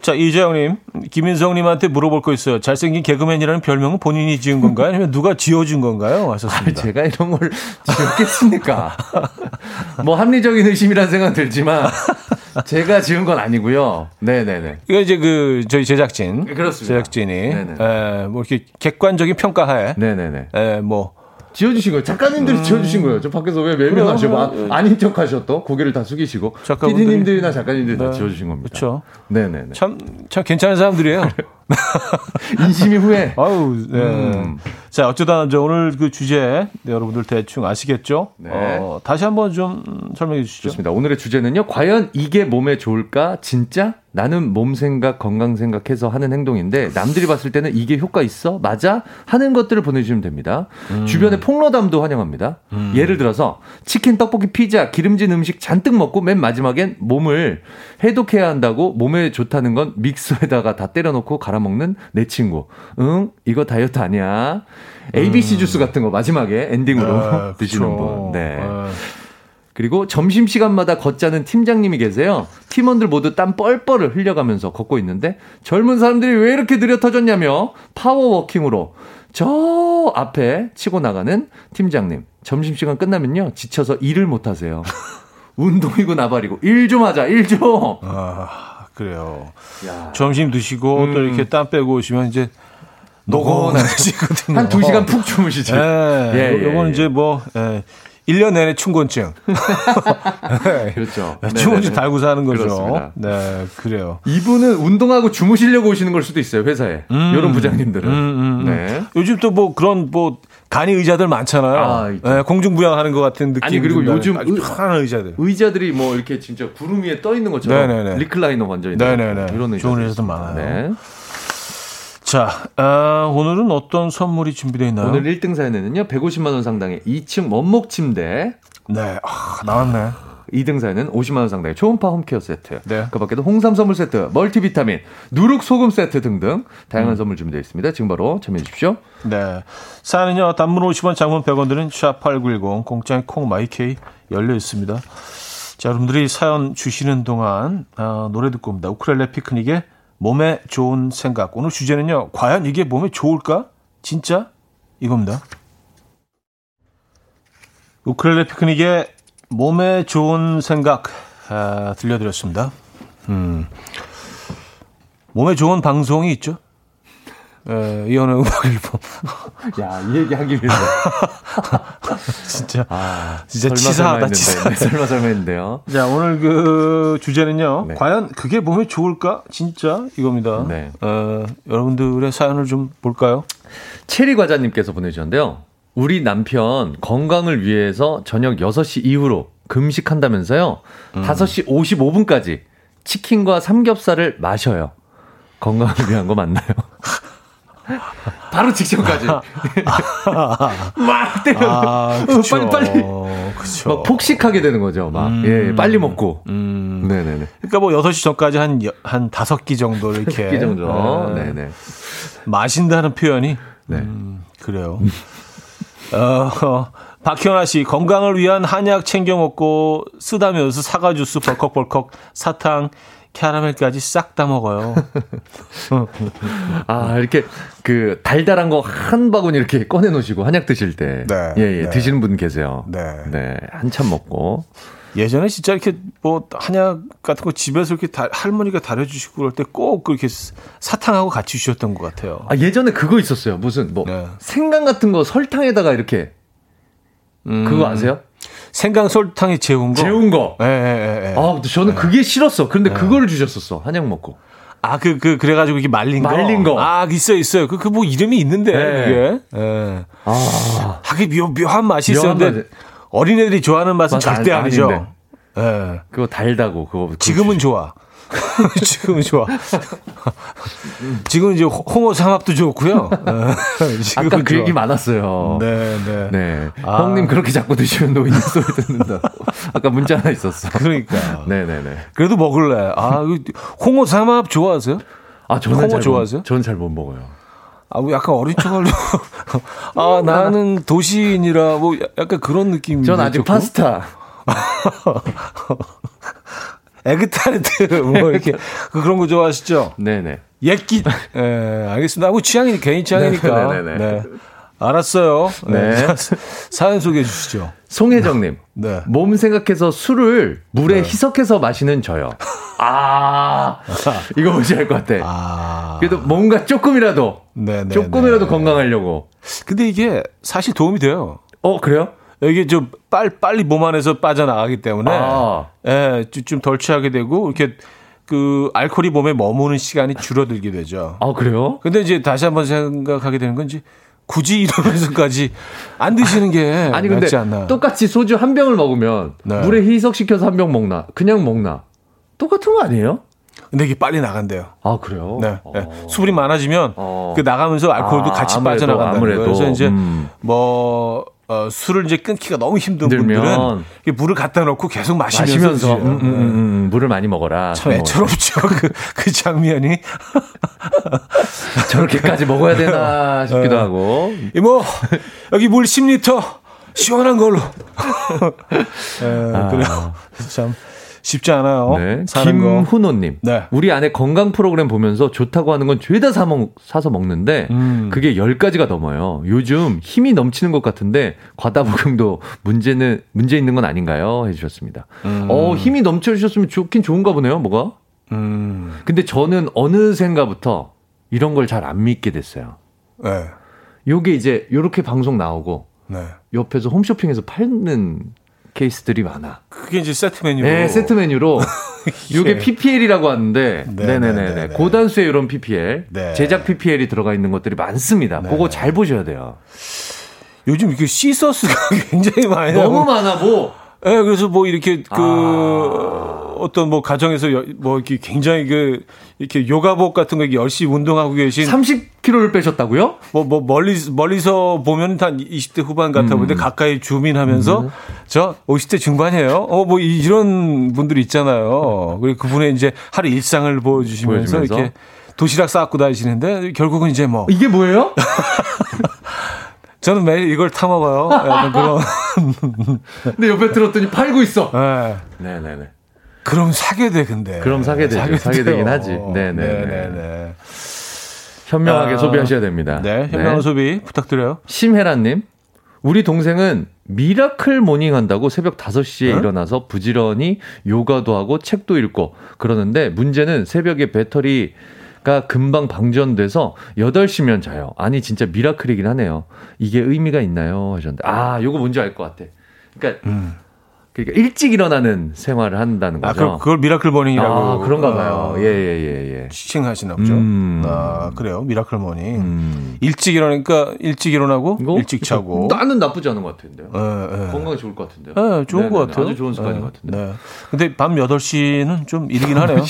자, 이재영님, 김인성님한테 물어볼 거 있어요. 잘생긴 개그맨이라는 별명은 본인이 지은 건가요? 아니면 누가 지어준 건가요? 하셨습니다. 아, 제가 이런 걸 지었겠습니까? 뭐 합리적인 의심이라는 생각 들지만 제가 지은 건 아니고요. 네네네. 이거 이제 그 저희 제작진, 그렇습니다. 제작진이 에, 뭐 이렇게 객관적인 평가하에, 네네네, 에, 뭐. 지어주신 거예요. 작가님들이 음... 지어주신 거예요. 저 밖에서 왜 매명하시고 아, 아닌 척하셨던 고개를 다 숙이시고 작가분들이... 피디님들이나 작가님들이 네. 다 지어주신 겁니다. 그렇죠. 네네네. 참, 참 괜찮은 사람들이에요. 인심이 후회. 아우. 네. 음. 자, 어쩌다 남자 오늘 그 주제 네, 여러분들 대충 아시겠죠? 네. 어, 다시 한번 좀 설명해 주시죠. 좋습니다. 오늘의 주제는요. 과연 이게 몸에 좋을까? 진짜 나는 몸 생각, 건강 생각해서 하는 행동인데 남들이 봤을 때는 이게 효과 있어? 맞아? 하는 것들을 보내주시면 됩니다. 음. 주변에 폭로담도 환영합니다. 음. 예를 들어서 치킨, 떡볶이, 피자, 기름진 음식 잔뜩 먹고 맨 마지막엔 몸을 해독해야 한다고 몸에 좋다는 건 믹서에다가 다 때려놓고 갈아먹는 내 친구. 응? 이거 다이어트 아니야. 에이비씨 음. 주스 같은 거 마지막에 엔딩으로 아, 드시는 분. 네. 아. 그리고 점심시간마다 걷자는 팀장님이 계세요. 팀원들 모두 땀 뻘뻘을 흘려가면서 걷고 있는데 젊은 사람들이 왜 이렇게 느려 터졌냐며 파워워킹으로 저 앞에 치고 나가는 팀장님. 점심시간 끝나면요. 지쳐서 일을 못하세요. 운동이고 나발이고 일 좀 하자. 일 좀. 아, 그래요. 야. 점심 드시고 음. 또 이렇게 땀 빼고 오시면 이제 노곤하시거든요. 한 두 시간 푹 주무시죠. 예, 예, 예, 요건 예. 이제 뭐... 예. 일 년 내내 충곤증. 네. 그렇죠. 충곤증 달고 사는 거죠. 그렇습니다. 네, 그래요. 이분은 운동하고 주무시려고 오시는 걸 수도 있어요, 회사에. 음, 이런 부장님들은. 음, 음, 네. 요즘 또 뭐 그런 뭐 간이 의자들 많잖아요. 아, 네, 공중부양하는 것 같은 느낌. 아니, 그리고 든다. 요즘 아주 편안한 의자들. 의자들이 뭐 이렇게 진짜 구름 위에 떠 있는 것처럼. 네네네. 리클라이너 완전히. 네네네. 이런 의자들. 좋은 의자도 많아요. 네. 자, 아, 오늘은 어떤 선물이 준비되어 있나요? 오늘 일 등 사연에는요, 백오십만 원 상당의 이 층 원목 침대. 네, 아, 나왔네. 이 등 사연은 오십만 원 상당의 초음파 홈케어 세트. 네. 그 밖에도 홍삼 선물 세트, 멀티비타민, 누룩 소금 세트 등등 다양한 음. 선물 준비되어 있습니다. 지금 바로 참여해 주십시오. 네. 사연은요, 단문 오십 원, 장문 백 원 들은 샵팔구일공, 공짜인 콩마이케이 열려 있습니다. 자, 여러분들이 사연 주시는 동안 어, 노래 듣고 옵니다. 우쿨렐레 피크닉의 몸에 좋은 생각. 오늘 주제는요. 과연 이게 몸에 좋을까? 진짜? 이겁니다. 우쿨렐레 피크닉의 몸에 좋은 생각 아, 들려드렸습니다. 음. 몸에 좋은 방송이 있죠. 에, 이현의 음악 앨범. 야, 이 얘기 하기 위해서. 진짜. 아, 진짜 치사하다, 치사하다. 설마 설마 했는데요. 자, 오늘 그 주제는요. 네. 과연 그게 몸에 좋을까? 진짜? 이겁니다. 네. 어, 여러분들의 사연을 좀 볼까요? 체리과자님께서 보내주셨는데요. 우리 남편 건강을 위해서 저녁 여섯 시 이후로 금식한다면서요. 음. 다섯 시 오십오 분까지 치킨과 삼겹살을 마셔요. 건강을 위한 거 맞나요? 바로 직전까지. 막 때려. 아, 빨리, 빨리. 그쵸. 막 폭식하게 되는 거죠. 막. 음, 예, 빨리 먹고. 음. 네네네. 그러니까 뭐 여섯 시 전까지 한, 한 다섯 끼 정도 이렇게. 다섯 끼 정도. 네. 네네. 마신다는 표현이. 네. 음, 그래요. 어, 박현아 씨, 건강을 위한 한약 챙겨 먹고 쓰다면서 사과 주스 벌컥벌컥 사탕, 캐러멜까지 싹 다 먹어요. 아, 이렇게 그 달달한 거 한 바구니 이렇게 꺼내 놓으시고 한약 드실 때. 네, 예, 예. 네. 드시는 분 계세요. 네. 네. 한참 먹고. 예전에 진짜 이렇게 뭐 한약 같은 거 집에서 이렇게 다, 할머니가 다려 주시고 그럴 때 꼭 그렇게 사탕하고 같이 주셨던 것 같아요. 아, 예전에 그거 있었어요. 무슨 뭐 네. 생강 같은 거 설탕에다가 이렇게 음. 그거 아세요? 생강 설탕에 재운 거. 재운 거. 예, 예, 예. 아, 저는 예. 그게 싫었어. 그런데 예. 그거를 주셨었어. 한약 먹고. 아, 그, 그, 그래가지고 이게 말린 거. 말린 거. 아, 있어요, 있어요. 그, 그 뭐 이름이 있는데, 예. 그게. 예. 아. 하긴 묘, 묘한 맛이 묘한 있었는데, 맛이... 어린애들이 좋아하는 맛은 맞아, 절대 안, 아니죠. 예. 그거 달다고, 그거. 지금은 좋아. 지금은 좋아. 지금 이제 홍어 삼합도 좋고요. 아까 그 좋아. 얘기 많았어요. 네, 네. 네. 아. 형님 그렇게 자꾸 드시면 노인 소리 듣는다. 아까 문자 하나 있었어. 그러니까. 네, 네, 네. 그래도 먹을래. 아, 홍어 삼합 좋아하세요? 아, 저는 홍어 잘 좋아하세요? 못, 저는 잘 못 먹어요. 아, 뭐 약간 어린 척하려고. 아, 나는 도시인이라 뭐 약간 그런 느낌이. 전 아직 좋고. 파스타. 에그타르트 뭐 이렇게 그런 거 좋아하시죠? 네네. 옛기. 네, 알겠습니다. 뭐 취향이 개인 취향이니까. 네네네. 네. 알았어요. 네. 네. 사연 소개해 주시죠. 송혜정님. 네. 몸 생각해서 술을 물에 네. 희석해서 마시는 저요. 아, 이거 뭔지 알 것 같아. 아. 그래도 뭔가 조금이라도, 네네. 조금이라도 건강하려고. 근데 이게 사실 도움이 돼요. 어, 그래요? 이게 좀 빨리, 빨리 몸 안에서 빠져나가기 때문에, 아. 예, 좀 덜 취하게 되고, 이렇게, 그, 알코올이 몸에 머무는 시간이 줄어들게 되죠. 아, 그래요? 근데 이제 다시 한번 생각하게 되는 건지, 굳이 이러면서까지 안 드시는 게 아니, 근데 낫지 않나. 똑같이 소주 한 병을 먹으면, 네. 물에 희석시켜서 한 병 먹나, 그냥 먹나, 똑같은 거 아니에요? 근데 이게 빨리 나간대요. 아, 그래요? 네. 어. 네. 수분이 많아지면 어. 그 나가면서 알코올도 아, 같이 아무래도, 빠져나간다는 아무래도. 거예요. 그래서 이제 음. 뭐 어, 술을 이제 끊기가 너무 힘든 분들은 물을 갖다 놓고 계속 마시면서, 마시면서 음, 음, 음, 물을 많이 먹어라. 참 애처롭죠. 그, 그 장면이 저렇게까지 먹어야 되나 싶기도 하고. 이모 여기 물 십 리터 시원한 걸로. 에, 아. 그래요. 참. 쉽지 않아요. 네. 김훈호님, 네. 우리 아내 건강 프로그램 보면서 좋다고 하는 건 죄다 사 먹, 사서 먹는데 음. 그게 열 가지가 넘어요. 요즘 힘이 넘치는 것 같은데 과다복용도 문제는 문제 있는 건 아닌가요? 해주셨습니다. 음. 어, 힘이 넘쳐주셨으면 좋긴 좋은가 보네요. 뭐가? 음. 근데 저는 어느샌가부터 이런 걸 잘 안 믿게 됐어요. 네. 요게 이제 요렇게 방송 나오고 네. 옆에서 홈쇼핑에서 팔는. 케이스들이 많아. 그게 이제 세트 메뉴로. 네, 세트 메뉴로. 이게 피피엘이라고 하는데, 네, 네, 네, 고단수의 이런 피피엘, 네. 제작 피피엘이 들어가 있는 것들이 많습니다. 네. 그거 잘 보셔야 돼요. 요즘 이렇게 씨서스가 굉장히 많아요. 너무 많아, 뭐. 예, 네, 그래서 뭐 이렇게 그 아... 어떤 뭐 가정에서 여, 뭐 이렇게 굉장히 그 이렇게 요가복 같은 거 열심히 운동하고 계신 삼십 킬로그램을 빼셨다고요? 뭐, 뭐 멀리 멀리서 보면 한 이십 대 후반 같아 보는데 음. 가까이 줌인하면서 음. 저 오십 대 중반이에요. 어, 뭐 이런 분들이 있잖아요. 그리고 그분의 이제 하루 일상을 보여주시면서 보여주면서? 이렇게 도시락 싸갖고 다니시는데 결국은 이제 뭐 이게 뭐예요? 저는 매일 이걸 타 먹어요. 그런. 근데 옆에 들었더니 팔고 있어. 네, 네, 네. 네. 그럼 사게 돼, 근데. 그럼 사게 돼, 사게, 사게 되긴 하지. 네, 네, 네. 현명하게 아, 소비하셔야 됩니다. 네, 현명한 네. 소비 부탁드려요. 심혜란님, 우리 동생은 미라클 모닝 한다고 새벽 다섯 시에 응? 일어나서 부지런히 요가도 하고 책도 읽고 그러는데 문제는 새벽에 배터리 가 금방 방전돼서 여덟 시면 자요. 아니 진짜 미라클이긴 하네요. 이게 의미가 있나요? 하셨는데 아 요거 뭔지 알 것 같아. 그러니까, 음. 그러니까 일찍 일어나는 생활을 한다는 거죠. 아, 그걸 미라클 버닝이라고 아, 그런가 봐요. 예예예예. 아, 예, 예. 시칭하시나 보죠. 음. 아 그래요 미라클 버닝. 음. 일찍 일어나니까 일찍 일어나고 이거? 일찍 자고. 나는 나쁘지 않은 것 같은데요. 에, 에. 건강에 좋을 것 같은데요. 에, 좋은 네네네. 것 같아요. 아주 좋은 습관인 에, 것 같은데. 네. 근데 밤 여덟 시는 좀 이르긴 하네요.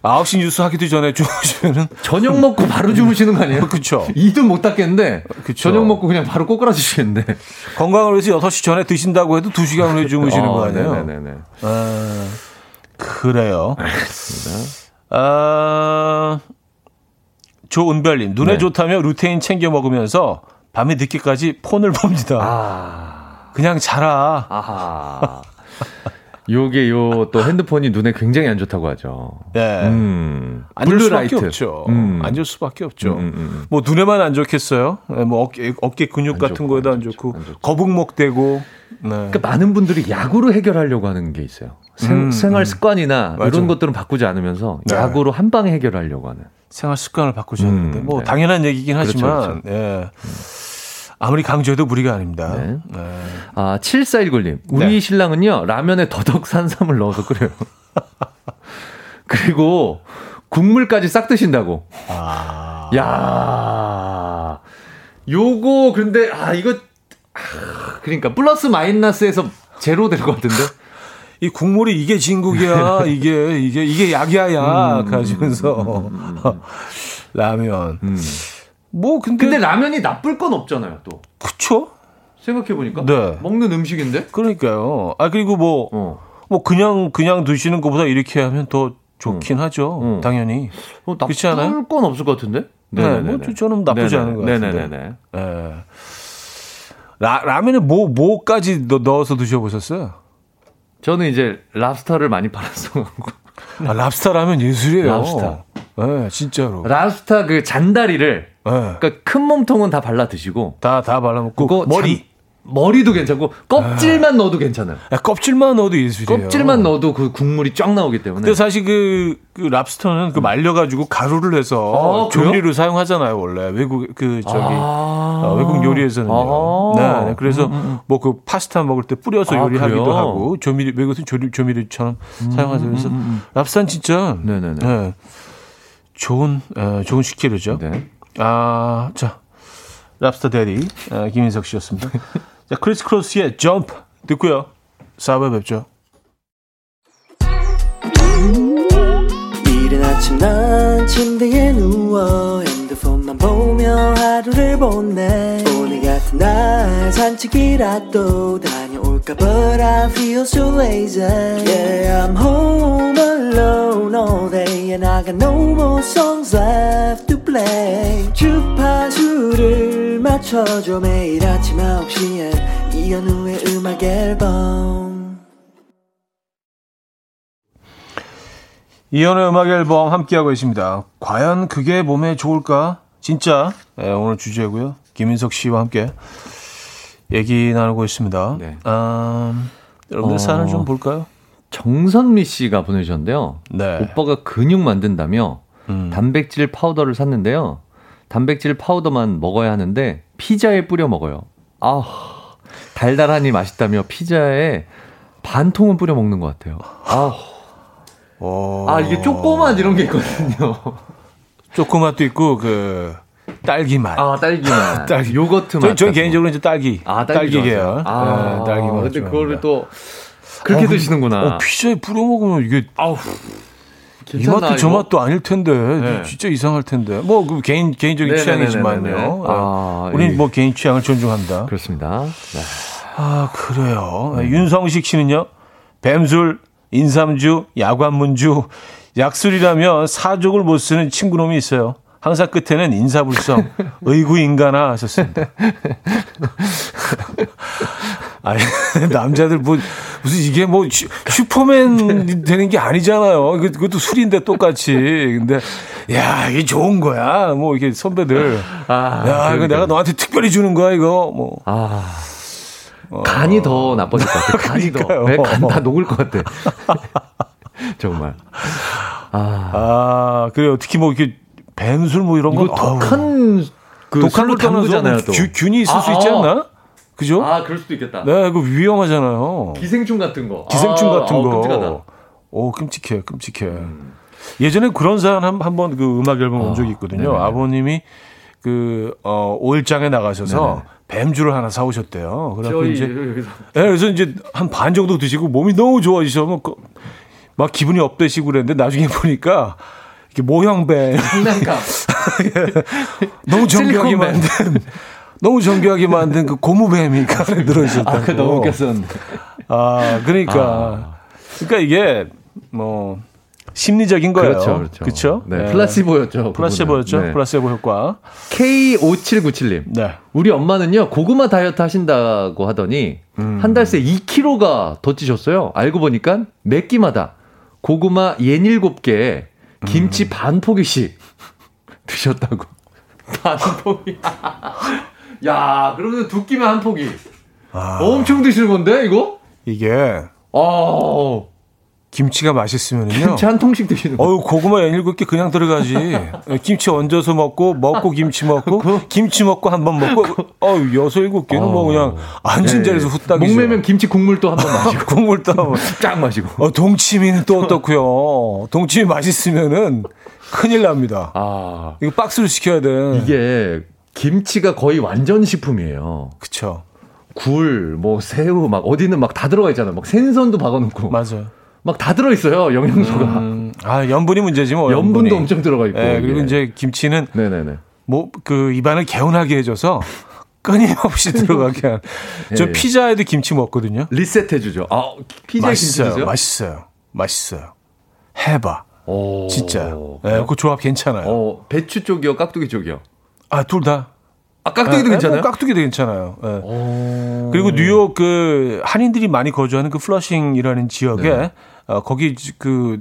아홉 시 뉴스 하기도 전에 주무시면은. 저녁 먹고 바로 주무시는 거 아니에요? 그쵸. 이도 못 닦겠는데. 그쵸. 저녁 먹고 그냥 바로 꼬꾸라지시겠는데. 건강을 위해서 여섯 시 전에 드신다고 해도 두 시간 후에 주무시는 어, 거 아니에요? 네네네. 아, 그래요. 알겠습니다. 아, 조은별님. 눈에 네. 좋다며 루테인 챙겨 먹으면서 밤에 늦게까지 폰을 봅니다. 아. 그냥 자라. 아하. 요게 요 또 핸드폰이 눈에 굉장히 안 좋다고 하죠. 네. 음. 안 좋을 수밖에 없죠. 음. 안 좋을 수밖에 없죠. 음, 음. 뭐 눈에만 안 좋겠어요. 네, 뭐 어깨, 어깨 근육 같은 거에도 안 좋고 거북목 되고. 네. 그러니까 많은 분들이 약으로 해결하려고 하는 게 있어요. 생, 음, 생활 습관이나 음. 이런 것들은 바꾸지 않으면서 네. 약으로 한 방에 해결하려고 하는. 생활 습관을 바꾸셔야 되는데 음, 뭐 네. 당연한 얘기긴 그렇죠, 하지만. 그렇죠. 예. 음. 아무리 강조해도 무리가 아닙니다. 네. 네. 아, 칠사일구 님. 우리 네. 신랑은요, 라면에 더덕 산삼을 넣어서 끓여요. 그리고 국물까지 싹 드신다고. 아. 야 요거, 근데, 아, 이거, 아, 그러니까, 플러스 마이너스에서 제로 될 것 같은데? 이 국물이 이게 진국이야. 이게, 이게, 이게 약이야, 약. 음, 하시면서. 음, 음. 라면. 음. 뭐 근데, 근데 라면이 나쁠 건 없잖아요 또. 그쵸? 생각해 보니까. 네. 먹는 음식인데. 그러니까요. 아 그리고 뭐뭐 어. 뭐 그냥 그냥 드시는 것보다 이렇게 하면 더 좋긴 음. 하죠. 음. 당연히. 어, 나쁠 않아요? 건 없을 것 같은데. 네. 뭐 저는 나쁘지 네네네. 않은 것 같은데. 네네네. 네. 라 라면에 뭐 뭐까지 넣어서 드셔보셨어요? 저는 이제 랍스터를 많이 팔았어. 아, 랍스터 라면 예술이에요. 랍스터. 네, 진짜로. 랍스터 그 잔다리를. 네. 그러니까 큰 몸통은 다 발라 드시고 다 다 발라 먹고 머리 잔, 머리도 괜찮고 껍질만 네. 넣어도 괜찮아요. 야, 껍질만 넣어도 예술이에요. 껍질만 넣어도 그 국물이 쫙 나오기 때문에. 근데 사실 그, 그 랍스터는 그 말려가지고 가루를 해서 아, 조리로 사용하잖아요 원래 외국 그 저기 아~ 어, 외국 요리에서는요. 아~ 네, 그래서 음. 뭐 그 파스타 먹을 때 뿌려서 아, 요리하기도 그래요? 하고 조미료 외국은 조리 조미료처럼 음. 사용하죠. 그래서 음. 랍스터는 진짜 네네네 네. 좋은 어, 좋은 식재료죠. 네. 아, 자, 랍스터 대리 아, 김인석 씨였습니다. 자, 크리스 크로스의 점프 듣고요. 사 부에 뵙죠. 아침 난 침대에 누워 핸드폰만 보며 하루를 보내. 오늘 같은 날 산책이라도 다녀올까 but I feel so lazy. Yeah, I'm home alone all day and I got no more songs left to play. 주파수를 맞춰줘. 매일 아침 아홉 시에 이현우의 음악 앨범. 이현우의 음악 앨범 함께하고 계십니다. 과연 그게 몸에 좋을까? 진짜 네, 오늘 주제고요. 김인석 씨와 함께 얘기 나누고 있습니다. 네. 아, 여러분들 어, 사연을 좀 볼까요? 정선미 씨가 보내주셨는데요. 네. 오빠가 근육 만든다며 음. 단백질 파우더를 샀는데요. 단백질 파우더만 먹어야 하는데 피자에 뿌려 먹어요. 아, 달달하니 맛있다며 피자에 반 통은 뿌려 먹는 것 같아요. 아, 아, 이게 쪼꼬맛 이런 게 있거든요. 쪼꼬맛도 있고, 그, 딸기맛. 아, 딸기맛. 딸기. 요거트맛. 저희, 저희 개인적으로 이제 딸기. 아, 딸기. 딸기 계열. 아, 네, 딸기맛. 근데 그거를 또, 그렇게 어, 드시는구나. 어, 피자에 뿌려먹으면 이게, 아우. 이 맛도 저 맛도 아닐 텐데. 네. 진짜 이상할 텐데. 뭐, 그 개인, 개인적인 네네네네네. 취향이지만요. 아, 우린 예. 뭐 개인 취향을 존중한다. 그렇습니다. 네. 아, 그래요. 네. 윤성식 씨는요, 뱀술, 인삼주, 야관문주, 약술이라며 사족을 못 쓰는 친구놈이 있어요. 항상 끝에는 인사불성, 의구인가나 하셨습니다. 아니, 남자들 뭐, 무슨 이게 뭐 슈, 슈퍼맨 되는 게 아니잖아요. 그것도 술인데 똑같이. 근데, 야, 이게 좋은 거야. 뭐, 이렇게 선배들. 아, 야, 그러니까. 이거 내가 너한테 특별히 주는 거야, 이거. 뭐. 아. 간이 더 나빠질 것 같아. 간이 그러니까요. 더. 왜 간 다 녹을 것 같아. 정말. 아. 아, 그래요. 특히 뭐, 이렇게, 뱀술 뭐 이런 거. 독한, 그, 독한로 담그잖아요. 균이 있을 아, 수 있지 않나? 그죠? 아, 그럴 수도 있겠다. 네, 그거 위험하잖아요. 기생충 같은 거. 기생충 아, 같은 아, 거. 끔찍하다. 오, 끔찍해, 끔찍해. 음. 예전에 그런 사람 한, 한번 그 음악 앨범 아, 온 적이 있거든요. 네네. 아버님이 그, 어, 오일장에 나가셔서. 네네. 뱀주를 하나 사오셨대요. 그래서 이제, 네, 그래서 이제 한 반 정도 드시고 몸이 너무 좋아지셔서 막 기분이 업되시고 그랬는데 나중에 보니까 이렇게 모형뱀. 장난감. 예, 너무 정교하게 만든, 너무 정교하게 만든 그 고무뱀이 가슴에 늘어지셨다고. 아, 그거 너무 웃겼었는데. 아, 그러니까. 아. 그러니까 이게 뭐 심리적인 거예요. 그렇죠. 그렇죠. 그렇죠? 네. 플라시보였죠. 플라시보였죠. 네. 플라시보 효과. 케이 오칠구칠님. 네. 우리 엄마는요, 고구마 다이어트 하신다고 하더니, 음. 한 달 새 이 킬로그램가 더 찌셨어요. 알고 보니까, 매 끼마다 고구마 예닐곱 개에 김치 음. 반 포기씩 드셨다고. 반 포기. 야, 그러면 두 끼면 한 포기. 아. 엄청 드시는 건데, 이거? 이게. 어. 김치가 맛있으면은요. 김치 한 통씩 드시는 거예요. 고구마 열일곱 개 그냥 들어가지. 김치 얹어서 먹고, 먹고, 김치 먹고, 김치 먹고, 한번 먹고, 어우, 여섯, 일곱 개는 뭐 그냥 앉은 자리에서 후딱이죠. 목매면 김치 국물 또 한번 마시고. 국물 또 한번 쫙 마시고. 어, 동치미는 또 어떻고요. 동치미 맛있으면은 큰일 납니다. 아. 이거 박스로 시켜야 돼. 이게 김치가 거의 완전 식품이에요. 그쵸. 굴, 뭐, 새우, 막, 어디는 막 다 들어가 있잖아요. 막 생선도 박아놓고. 맞아요. 막 다 들어있어요, 영양소가. 음, 아, 연분이 문제지 뭐. 연분도 연분이. 엄청 들어가 있고. 네, 그리고 예. 이제 김치는. 네네네. 뭐, 그, 입안을 개운하게 해줘서 끊임없이 들어가게 하는. 저 예, 예. 피자에도 김치 먹거든요. 리셋해주죠. 아, 피자에 맛있어요, 김치 드세요? 맛있어요. 맛있어요. 해봐. 오. 진짜요. 예, 네, 그 조합 괜찮아요. 어, 배추 쪽이요, 깍두기 쪽이요? 아, 둘 다. 아, 깍두기도 네, 괜찮아요? 뭐 깍두기도 괜찮아요. 네. 오. 그리고 뉴욕 그, 한인들이 많이 거주하는 그 플러싱이라는 지역에 네. 어, 거기 그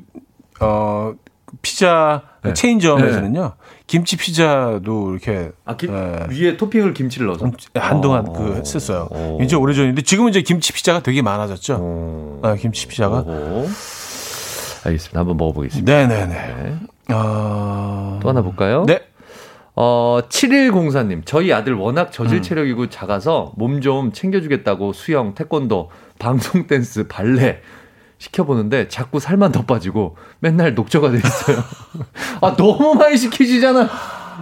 어, 피자 네. 체인점에서는요 네. 김치 피자도 이렇게 아, 김, 네. 위에 토핑을 김치를 넣어서 한동안 오. 그 했었어요. 오. 이제 오래전인데 지금은 이제 김치 피자가 되게 많아졌죠. 네, 김치 피자가 오. 알겠습니다. 한번 먹어보겠습니다. 네네네. 네. 어... 또 하나 볼까요? 네. 어, 칠일공사님, 저희 아들 워낙 저질 체력이고 작아서 몸 좀 챙겨주겠다고 수영, 태권도, 방송 댄스, 발레 시켜보는데 자꾸 살만 더 빠지고 맨날 녹초가 돼 있어요. 아, 너무 많이 시키시잖아.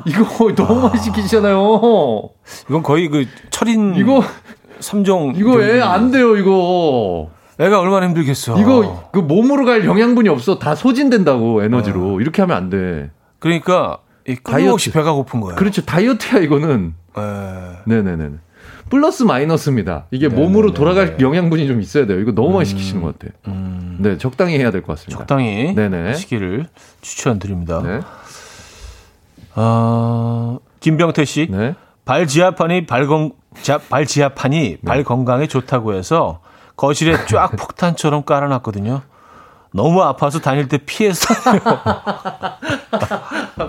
이거 너무 많이 시키시잖아요. 이건 거의 그 철인. 이거. 삼 종. 이거 애 안 돼요, 이거. 애가 얼마나 힘들겠어. 이거 그 몸으로 갈 영양분이 없어. 다 소진된다고 에너지로. 네. 이렇게 하면 안 돼. 그러니까 이 끊임없이 배가 고픈 거예요. 그렇죠. 다이어트야 이거는. 네, 네, 네. 플러스 마이너스입니다. 이게 네네네. 몸으로 돌아갈 영양분이 좀 있어야 돼요. 이거 너무 음, 많이 시키시는 것 같아요. 음. 네, 적당히 해야 될 것 같습니다. 적당히 네네. 하시기를 추천드립니다. 네. 어, 김병태 씨, 네. 발지압판이 발건 발지압판이 네. 발 건강에 좋다고 해서 거실에 쫙 폭탄처럼 깔아놨거든요. 너무 아파서 다닐 때 피했어요.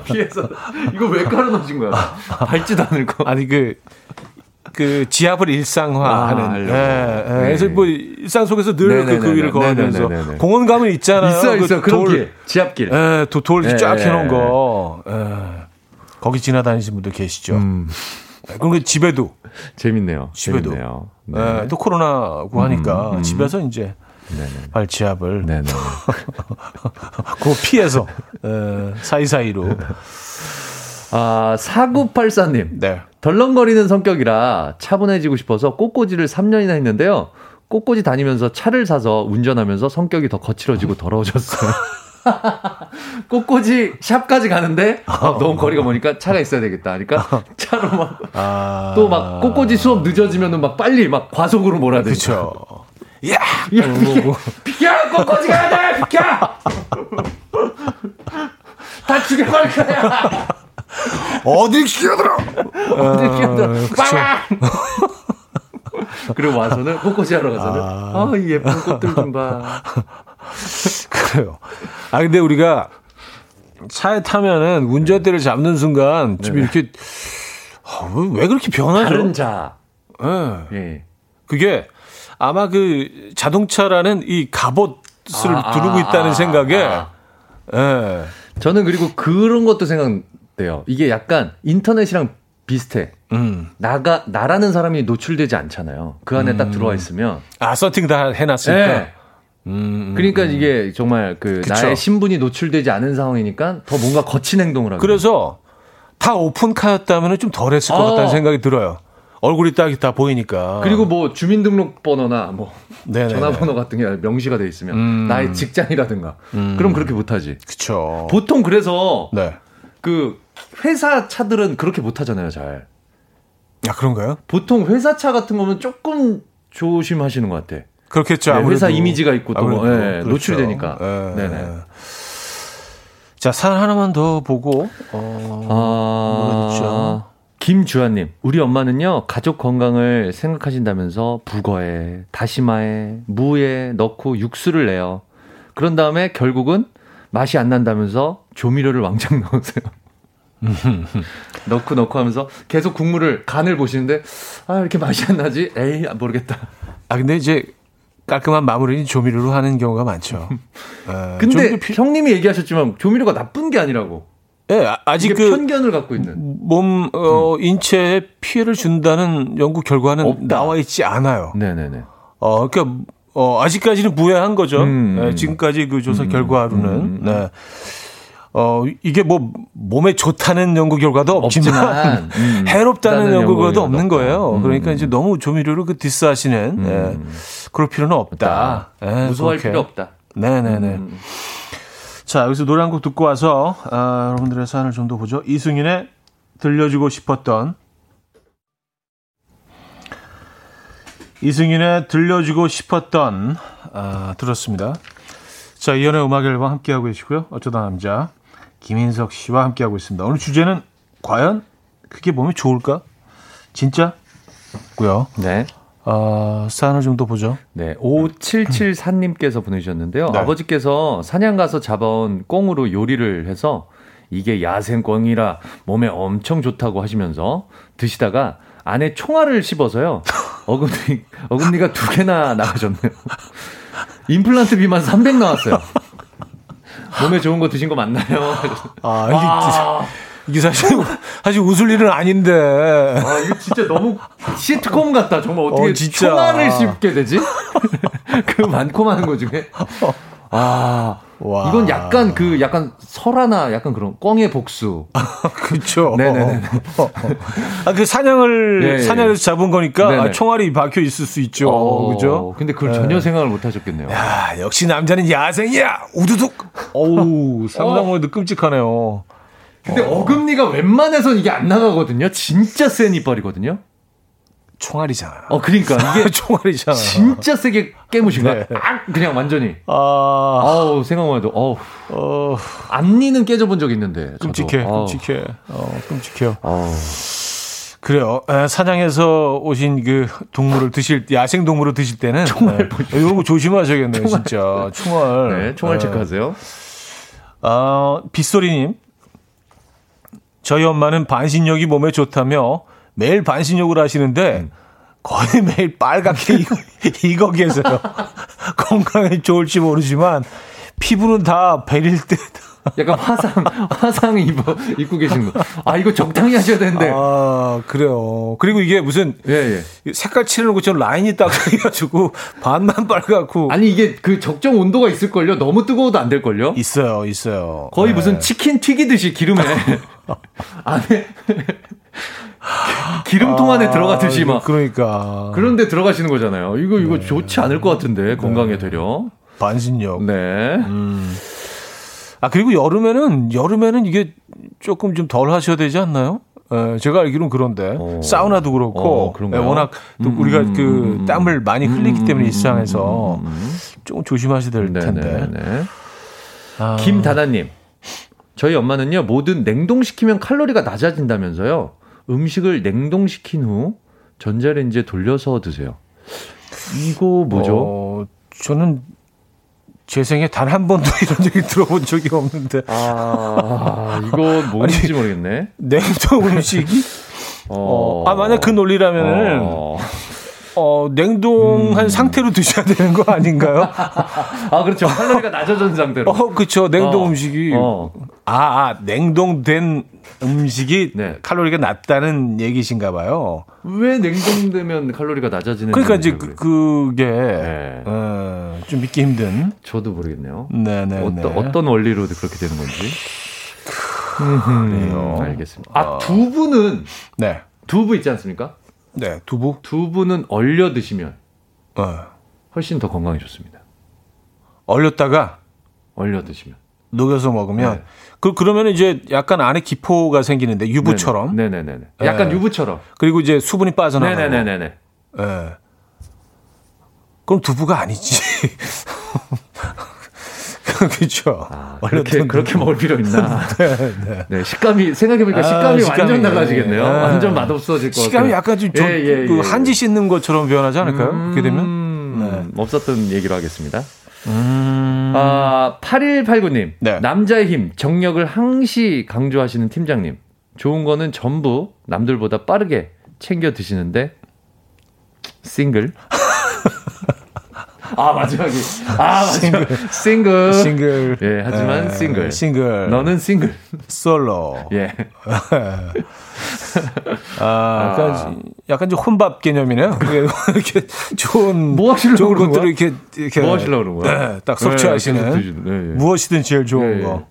피해서 이거 왜 깔아놓으신 거야? 밟지도 않을 거. 아니 그. 그 지압을 일상화하는. 아, 네, 네. 그래서 뭐 일상 속에서 늘 그 위를 거하면서 공원 가면 있잖아요. 있어 있어 그 그런 돌, 길, 지압길. 네, 돌 쫙 해놓은 거. 네. 거기 지나다니시는 분들 계시죠. 음. 그리고 집에도 재밌네요. 집에도. 재밌네요. 네. 네, 또 코로나고 하니까 음, 음. 집에서 이제 네네. 발 지압을 그거 피해서 에, 사이사이로. 아, 사구팔사님. 네. 덜렁거리는 성격이라 차분해지고 싶어서 꽃꽂이를 삼 년이나 했는데요. 꽃꽂이 다니면서 차를 사서 운전하면서 성격이 더 거칠어지고 더러워졌어요. 꽃꽂이 샵까지 가는데 아, 너무 거리가 머니까 차가 있어야 되겠다. 그러니까 차로 막 또 막 아... 꽃꽂이 수업 늦어지면은 막 빨리 막 과속으로 몰아야 되죠. 그렇죠. 야, 야 비켜, 비켜 꽃꽂이 가야 돼. 비켜. 다 죽여버릴 거야. 어디 끼어들어? 어디 끼어들어? 빵! 그리고 와서는 꽃꽂이 하러 가서는 아, 아 예쁜 꽃들 좀 봐. 그래요. 아 근데 우리가 차에 타면은 운전대를 잡는 순간 좀 네네. 이렇게 아, 왜 그렇게 변하죠? 다른 자. 예. 네. 네. 그게 아마 그 자동차라는 이 갑옷을 아, 두르고 아, 있다는 아, 생각에 예. 아. 네. 저는 그리고 그런 것도 생각. 돼요. 이게 약간 인터넷이랑 비슷해. 음. 나가 나라는 사람이 노출되지 않잖아요. 그 안에 음. 딱 들어와 있으면 아 서팅 다 해놨으니까. 네. 음, 그러니까 음. 이게 정말 그 그쵸. 나의 신분이 노출되지 않은 상황이니까 더 뭔가 거친 행동을 하고. 그래서 다 오픈카였다면 좀 덜했을 것 아. 같다는 생각이 들어요. 얼굴이 딱 다 보이니까. 그리고 뭐 주민등록번호나 뭐 네네네. 전화번호 같은 게 명시가 돼 있으면 음. 나의 직장이라든가. 음. 그럼 그렇게 못하지. 그렇죠. 보통 그래서. 네. 그 회사 차들은 그렇게 못 하잖아요, 잘. 아 그런가요? 보통 회사 차 같은 거면 조금 조심하시는 것 같아. 그렇겠죠. 네, 아무래도 회사 이미지가 있고 또 뭐, 예, 그렇죠. 노출이 되니까. 예. 네네. 자, 사연 하나만 더 보고. 어... 아, 김주환님, 우리 엄마는요 가족 건강을 생각하신다면서 북어에 다시마에 무에 넣고 육수를 내요. 그런 다음에 결국은 맛이 안 난다면서 조미료를 왕창 넣으세요. 넣고 넣고 하면서 계속 국물을 간을 보시는데 아 이렇게 맛이 안 나지? 에이 모르겠다. 아 근데 이제 깔끔한 마무리는 조미료로 하는 경우가 많죠. 에, 근데 피... 형님이 얘기하셨지만 조미료가 나쁜 게 아니라고. 예, 네, 아직 그 편견을 갖고 있는 몸 어, 인체에 피해를 준다는 연구 결과는 없다. 나와 있지 않아요. 네네네. 어 그러니까. 어, 아직까지는 무해한 거죠. 음, 네, 지금까지 그 조사 음, 결과로는. 음, 음, 네. 어, 이게 뭐, 몸에 좋다는 연구 결과도 없지만, 없지만 음, 해롭다는 연구 결과도 없는 없다. 거예요. 음, 그러니까 이제 너무 조미료를 그 디스하시는, 음, 네. 그럴 필요는 없다. 네, 무서워할 그렇게. 필요 없다. 네네네. 음. 자, 여기서 노래 한 곡 듣고 와서, 아, 여러분들의 사연을 좀 더 보죠. 이승윤의 들려주고 싶었던 이승윤의 들려주고 싶었던 아, 들었습니다. 자, 이현의 음악 앨범 함께하고 계시고요. 어쩌다 남자 김인석 씨와 함께하고 있습니다. 오늘 주제는 과연 그게 몸에 좋을까? 진짜? 고요. 네. 어, 사연을 좀 더 보죠. 네, 오칠칠사님께서 보내주셨는데요. 네. 아버지께서 사냥 가서 잡아온 꿩으로 요리를 해서 이게 야생 꿩이라 몸에 엄청 좋다고 하시면서 드시다가 안에 총알을 씹어서요. 어금니, 어금니가 두 개나 나가셨네요. 임플란트 비만 삼백 나왔어요. 몸에 좋은 거 드신 거 맞나요? 아, 이게, 아~ 이게 사실, 사실 웃을 일은 아닌데. 아, 이거 진짜 너무 시트콤 같다. 정말 어떻게 어, 진짜. 총알을 씹게 되지? 그 많고 많은 거 중에. 아, 와. 이건 약간 그 약간 설화나 약간 그런 꿩의 복수. 아, 그렇죠. 네네네. 아, 그 사냥을 네. 사냥에서 잡은 거니까 아, 총알이 박혀 있을 수 있죠. 어, 그죠? 근데 그걸 네. 전혀 생각을 못 하셨겠네요. 야, 역시 남자는 야생이야. 우두둑. 어우, 상당히 끔찍하네요. 근데 어. 어금니가 웬만해선 이게 안 나가거든요. 진짜 센 이빨이거든요. 총알이잖아. 어, 그러니까 이게 총알이잖아. 진짜 세게 깨무신 거야. 네. 아, 그냥 완전히. 아, 아우, 생각만 해도 어우. 어, 앞니는 깨져본 적 있는데. 끔찍해, 저도. 끔찍해. 어, 끔찍해요. 어. 그래요. 에, 사냥에서 오신 그 동물을 드실 야생 동물을 드실 때는 총알 보시죠. 이런 거 조심하셔야겠네요, 총알. 진짜. 총알. 네, 총알 체크하세요. 아, 빗소리님. 저희 엄마는 반신욕이 몸에 좋다며. 매일 반신욕을 하시는데 거의 매일 빨갛게 익어 계세요. 건강에 좋을지 모르지만 피부는 다 베릴 듯. 약간 화상 화상 입어 입고 계신 거. 아, 이거 적당히 하셔야 되는데. 아, 그래요. 그리고 이게 무슨 예, 예. 색깔 칠해놓고 저 라인이 딱 해가지고 반만 빨갛고. 아니 이게 그 적정 온도가 있을 걸요. 너무 뜨거워도 안 될 걸요. 있어요, 있어요. 거의 네. 무슨 치킨 튀기듯이 기름에 안에. 기름통 안에 아, 들어가듯이 막 그러니까 그런데 들어가시는 거잖아요. 이거 이거 네. 좋지 않을 것 같은데 네. 건강에 되려 반신욕. 네. 음. 아 그리고 여름에는 여름에는 이게 조금 좀 덜 하셔야 되지 않나요? 네, 제가 알기로는 그런데 오. 사우나도 그렇고 어, 네, 워낙 또 음, 우리가 음, 그 음, 땀을 많이 흘리기 음, 때문에 일상에서 음, 음. 조금 조심하셔야 될 텐데. 네. 아. 김다다님, 저희 엄마는요 뭐든 냉동시키면 칼로리가 낮아진다면서요. 음식을 냉동시킨 후 전자레인지에 돌려서 드세요. 이거 뭐죠? 어, 저는 제 생에 단 한 번도 이런 얘기 들어본 적이 없는데. 아, 이거 뭔지 아니, 모르겠네. 냉동 음식이? 어. 아, 만약 그 논리라면은. 어. 어, 냉동한 음. 상태로 드셔야 되는 거 아닌가요? 아, 그렇죠. 칼로리가 낮아진 상태로. 어, 그렇죠. 냉동 어, 음식이. 어. 아, 아, 냉동된 음식이 네. 칼로리가 낮다는 얘기신가 봐요. 왜 냉동되면 칼로리가 낮아지는 그러니까 이제 그, 그게 네. 어, 좀 믿기 힘든. 저도 모르겠네요. 네네. 어떤, 어떤 원리로 그렇게 되는 건지. 그래요. 알겠습니다. 아, 두부는. 네. 두부 있지 않습니까? 네, 두부. 두부는 얼려 드시면 네. 훨씬 더 건강에 좋습니다. 얼렸다가 얼려 드시면 녹여서 먹으면 네. 그 그러면 이제 약간 안에 기포가 생기는데 유부처럼. 네네네. 네네네. 네. 약간 유부처럼. 그리고 이제 수분이 빠져나가고. 네네네네. 예. 네. 그럼 두부가 아니지. 그렇죠. 아, 그렇게 그렇게 먹을 필요 있나? 네, 네. 네, 식감이 생각해보니까 아, 식감이, 식감이 완전 달라지겠네요. 네. 완전 맛없어질 것 같아요. 식감이 약간 좀 예, 예, 그 예. 한지 씻는 것처럼 변하지 않을까요? 음, 그렇게 되면 네. 없었던 얘기로 하겠습니다. 음... 아, 팔일팔구 님 네. 남자의 힘, 정력을 항시 강조하시는 팀장님. 좋은 거는 전부 남들보다 빠르게 챙겨 드시는데 싱글. 아, 마지막이. 아, 싱글. 싱글. 싱글. 예, 하지만 에, 싱글. 싱글. 너는 싱글. 솔로. 예. 아, 약간, 약간 좀 혼밥 개념이네요. 이렇게 좋은, 뭐 좋은 것들을 이렇게, 이렇게. 뭐 하시려고 그런 거야? 네, 딱 섭취하시는. 네, 네, 네. 무엇이든 제일 좋은 네, 거. 네.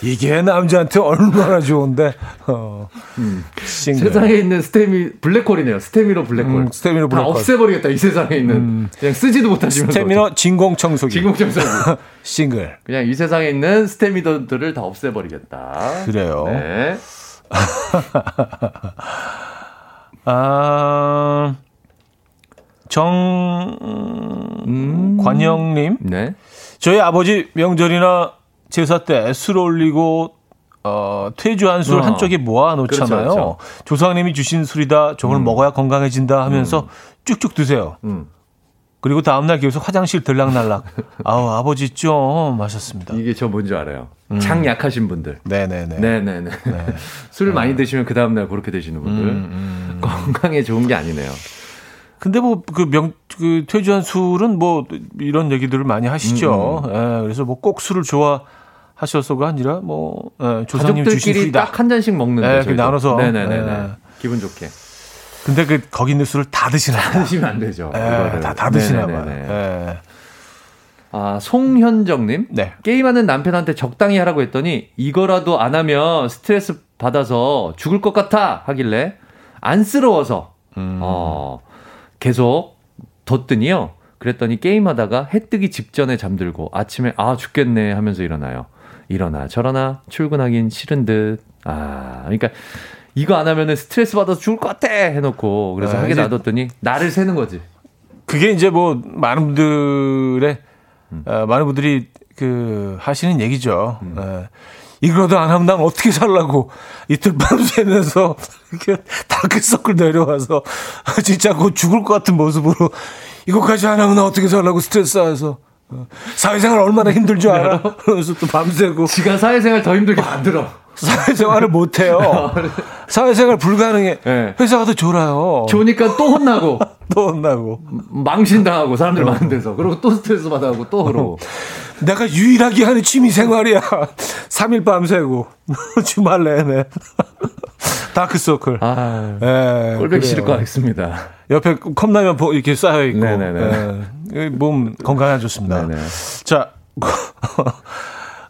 이게 남자한테 얼마나 좋은데. 어. 음. 세상에 있는 스테미 블랙홀이네요. 스테미너 블랙홀. 음, 스테미너 블랙홀. 다 없애버리겠다. 이 세상에 있는 음. 그냥 쓰지도 못하시면서. 스테미너 진공청소기. 진공청소기. 싱글. 그냥 이 세상에 있는 스테미너들을 다 없애버리겠다. 그래요. 네. 아, 정관영님. 음. 네. 저희 아버지 명절이나 제사 때 술 올리고 어, 퇴주한 술 어. 한쪽에 모아 놓잖아요. 그렇죠, 그렇죠. 조상님이 주신 술이다. 저걸 음. 먹어야 건강해진다 하면서 음. 쭉쭉 드세요. 음. 그리고 다음날 계속 화장실 들락날락. 아우, 아버지 좀 하셨습니다. 이게 저 뭔지 알아요. 음. 장 약하신 분들. 네네네. 네네네. 네. 술 많이 드시면 그 다음날 그렇게 되시는 분들. 음, 음. 건강에 좋은 게 아니네요. 근데 뭐 그 명 그 퇴주한 술은 뭐 이런 얘기들을 많이 하시죠. 음, 음. 예, 그래서 뭐 꼭 술을 좋아하셔서가 아니라 뭐 예, 조상님 주신 술이다. 딱 한 잔씩 먹는데 예, 나눠서 네네네 예. 기분 좋게. 근데 그 거기 있는 술을 다 드시나? 다 드시면 안 되죠. 예, 다 다 드시나 봐요. 예. 아, 송현정님. 네. 게임하는 남편한테 적당히 하라고 했더니 이거라도 안 하면 스트레스 받아서 죽을 것 같아 하길래 안쓰러워서 음. 어, 계속 뒀더니요. 그랬더니 게임하다가 해 뜨기 직전에 잠들고 아침에 아 죽겠네 하면서 일어나요. 일어나 저러나 출근하긴 싫은 듯. 아 그러니까 이거 안 하면은 스트레스 받아서 죽을 것 같아 해놓고 그래서 아, 하게 놔뒀더니 나를 세는 거지. 그게 이제 뭐 많은 분들의 음. 어, 많은 분들이 그 하시는 얘기죠. 음. 어, 이거라도 안 하면 난 어떻게 살라고 이틀 밤 새면서 이렇게 다크서클 내려와서 진짜 곧 죽을 것 같은 모습으로 이것까지 안 하면 나 어떻게 살라고 스트레스 쌓여서 사회생활 얼마나 힘들 줄 알아? 그러면서 또 밤새고 지가 사회생활 더 힘들게 만들어. 사회생활을 못해요. 사회생활 불가능해. 네. 회사 가도 졸아요. 졸으니까 또 혼나고 또 혼나고 망신당하고 사람들 많은 데서 그리고 또 스트레스 받아가고 또 그러고 내가 유일하게 하는 취미생활이야. 삼 일 밤새고 주말 내내 다크서클. 아, 네, 꼴보기 싫을 것 같습니다. 옆에 컵라면 이렇게 쌓여있고 네, 몸 건강에 좋습니다. 네네. 자,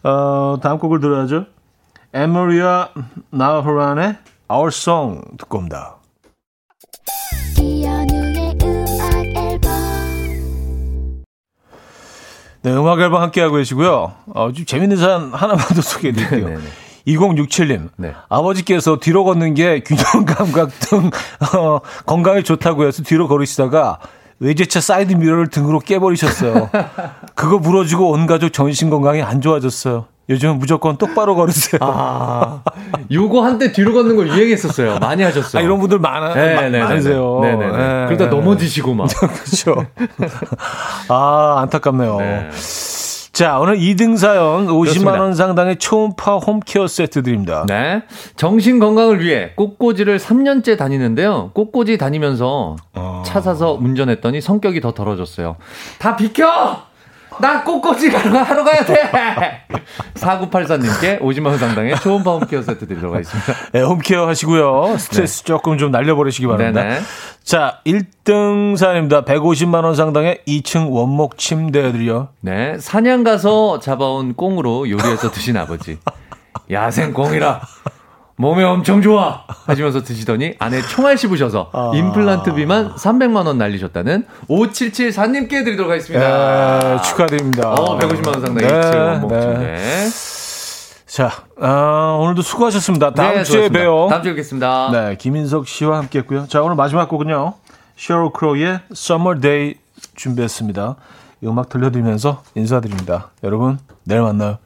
어, 다음 곡을 들어야죠. 에머리와 나호란의 Our Song 듣고 옵니다. 네, 음악 앨범 함께하고 계시고요. 어, 좀 재밌는 사연 하나만 더 소개해드릴게요. 네네. 이공육칠 님. 네. 아버지께서 뒤로 걷는 게 균형 감각 등 어, 건강에 좋다고 해서 뒤로 걸으시다가 외제차 사이드 미러를 등으로 깨버리셨어요. 그거 부러지고 온 가족 전신 건강이 안 좋아졌어요. 요즘은 무조건 똑바로 걸으세요. 아, 요거 한때 뒤로 걷는 걸 유행했었어요. 많이 하셨어요. 아, 이런 분들 많아, 네네, 많으세요. 네네. 네. 그러다 넘어지시고 막. 그렇죠. 아, 안타깝네요. 네. 자, 오늘 이 등 사연 오십만 원 상당의 초음파 홈케어 세트 드립니다. 네. 정신 건강을 위해 꽃꽂이를 삼 년째 다니는데요. 꽃꽂이 다니면서 어... 차 사서 운전했더니 성격이 더 더러졌어요. 다 비켜! 나 꽃꽂이 하러 가야 돼! 사구팔사 님께 오십만 원 상당의 초음파 홈케어 세트 들어가 있습니다. 네, 홈케어 하시고요. 스트레스 네. 조금 좀 날려버리시기 바랍니다. 네네. 자, 일 등 사연입니다. 백오십만 원 상당의 이 층 원목 침대들이요. 네, 사냥 가서 잡아온 꽁으로 요리해서 드신 아버지. 야생 꽁이라. 몸에 엄청 좋아 하시면서 드시더니 안에 총알 씹으셔서 아... 임플란트 비만 삼백만 원 날리셨다는 오칠칠사 님께 드리도록 하겠습니다. 네, 축하드립니다. 어, 백오십만 원 상당의 네, 목적인데. 네. 자, 아, 오늘도 수고하셨습니다. 다음 네, 주에 수고하셨습니다. 봬요. 다음 주에 뵙겠습니다. 네, 김인석 씨와 함께했고요. 자, 오늘 마지막 곡은요. Sheryl Crow의 Summer Day 준비했습니다. 이 음악 들려드리면서 인사드립니다. 여러분, 내일 만나요.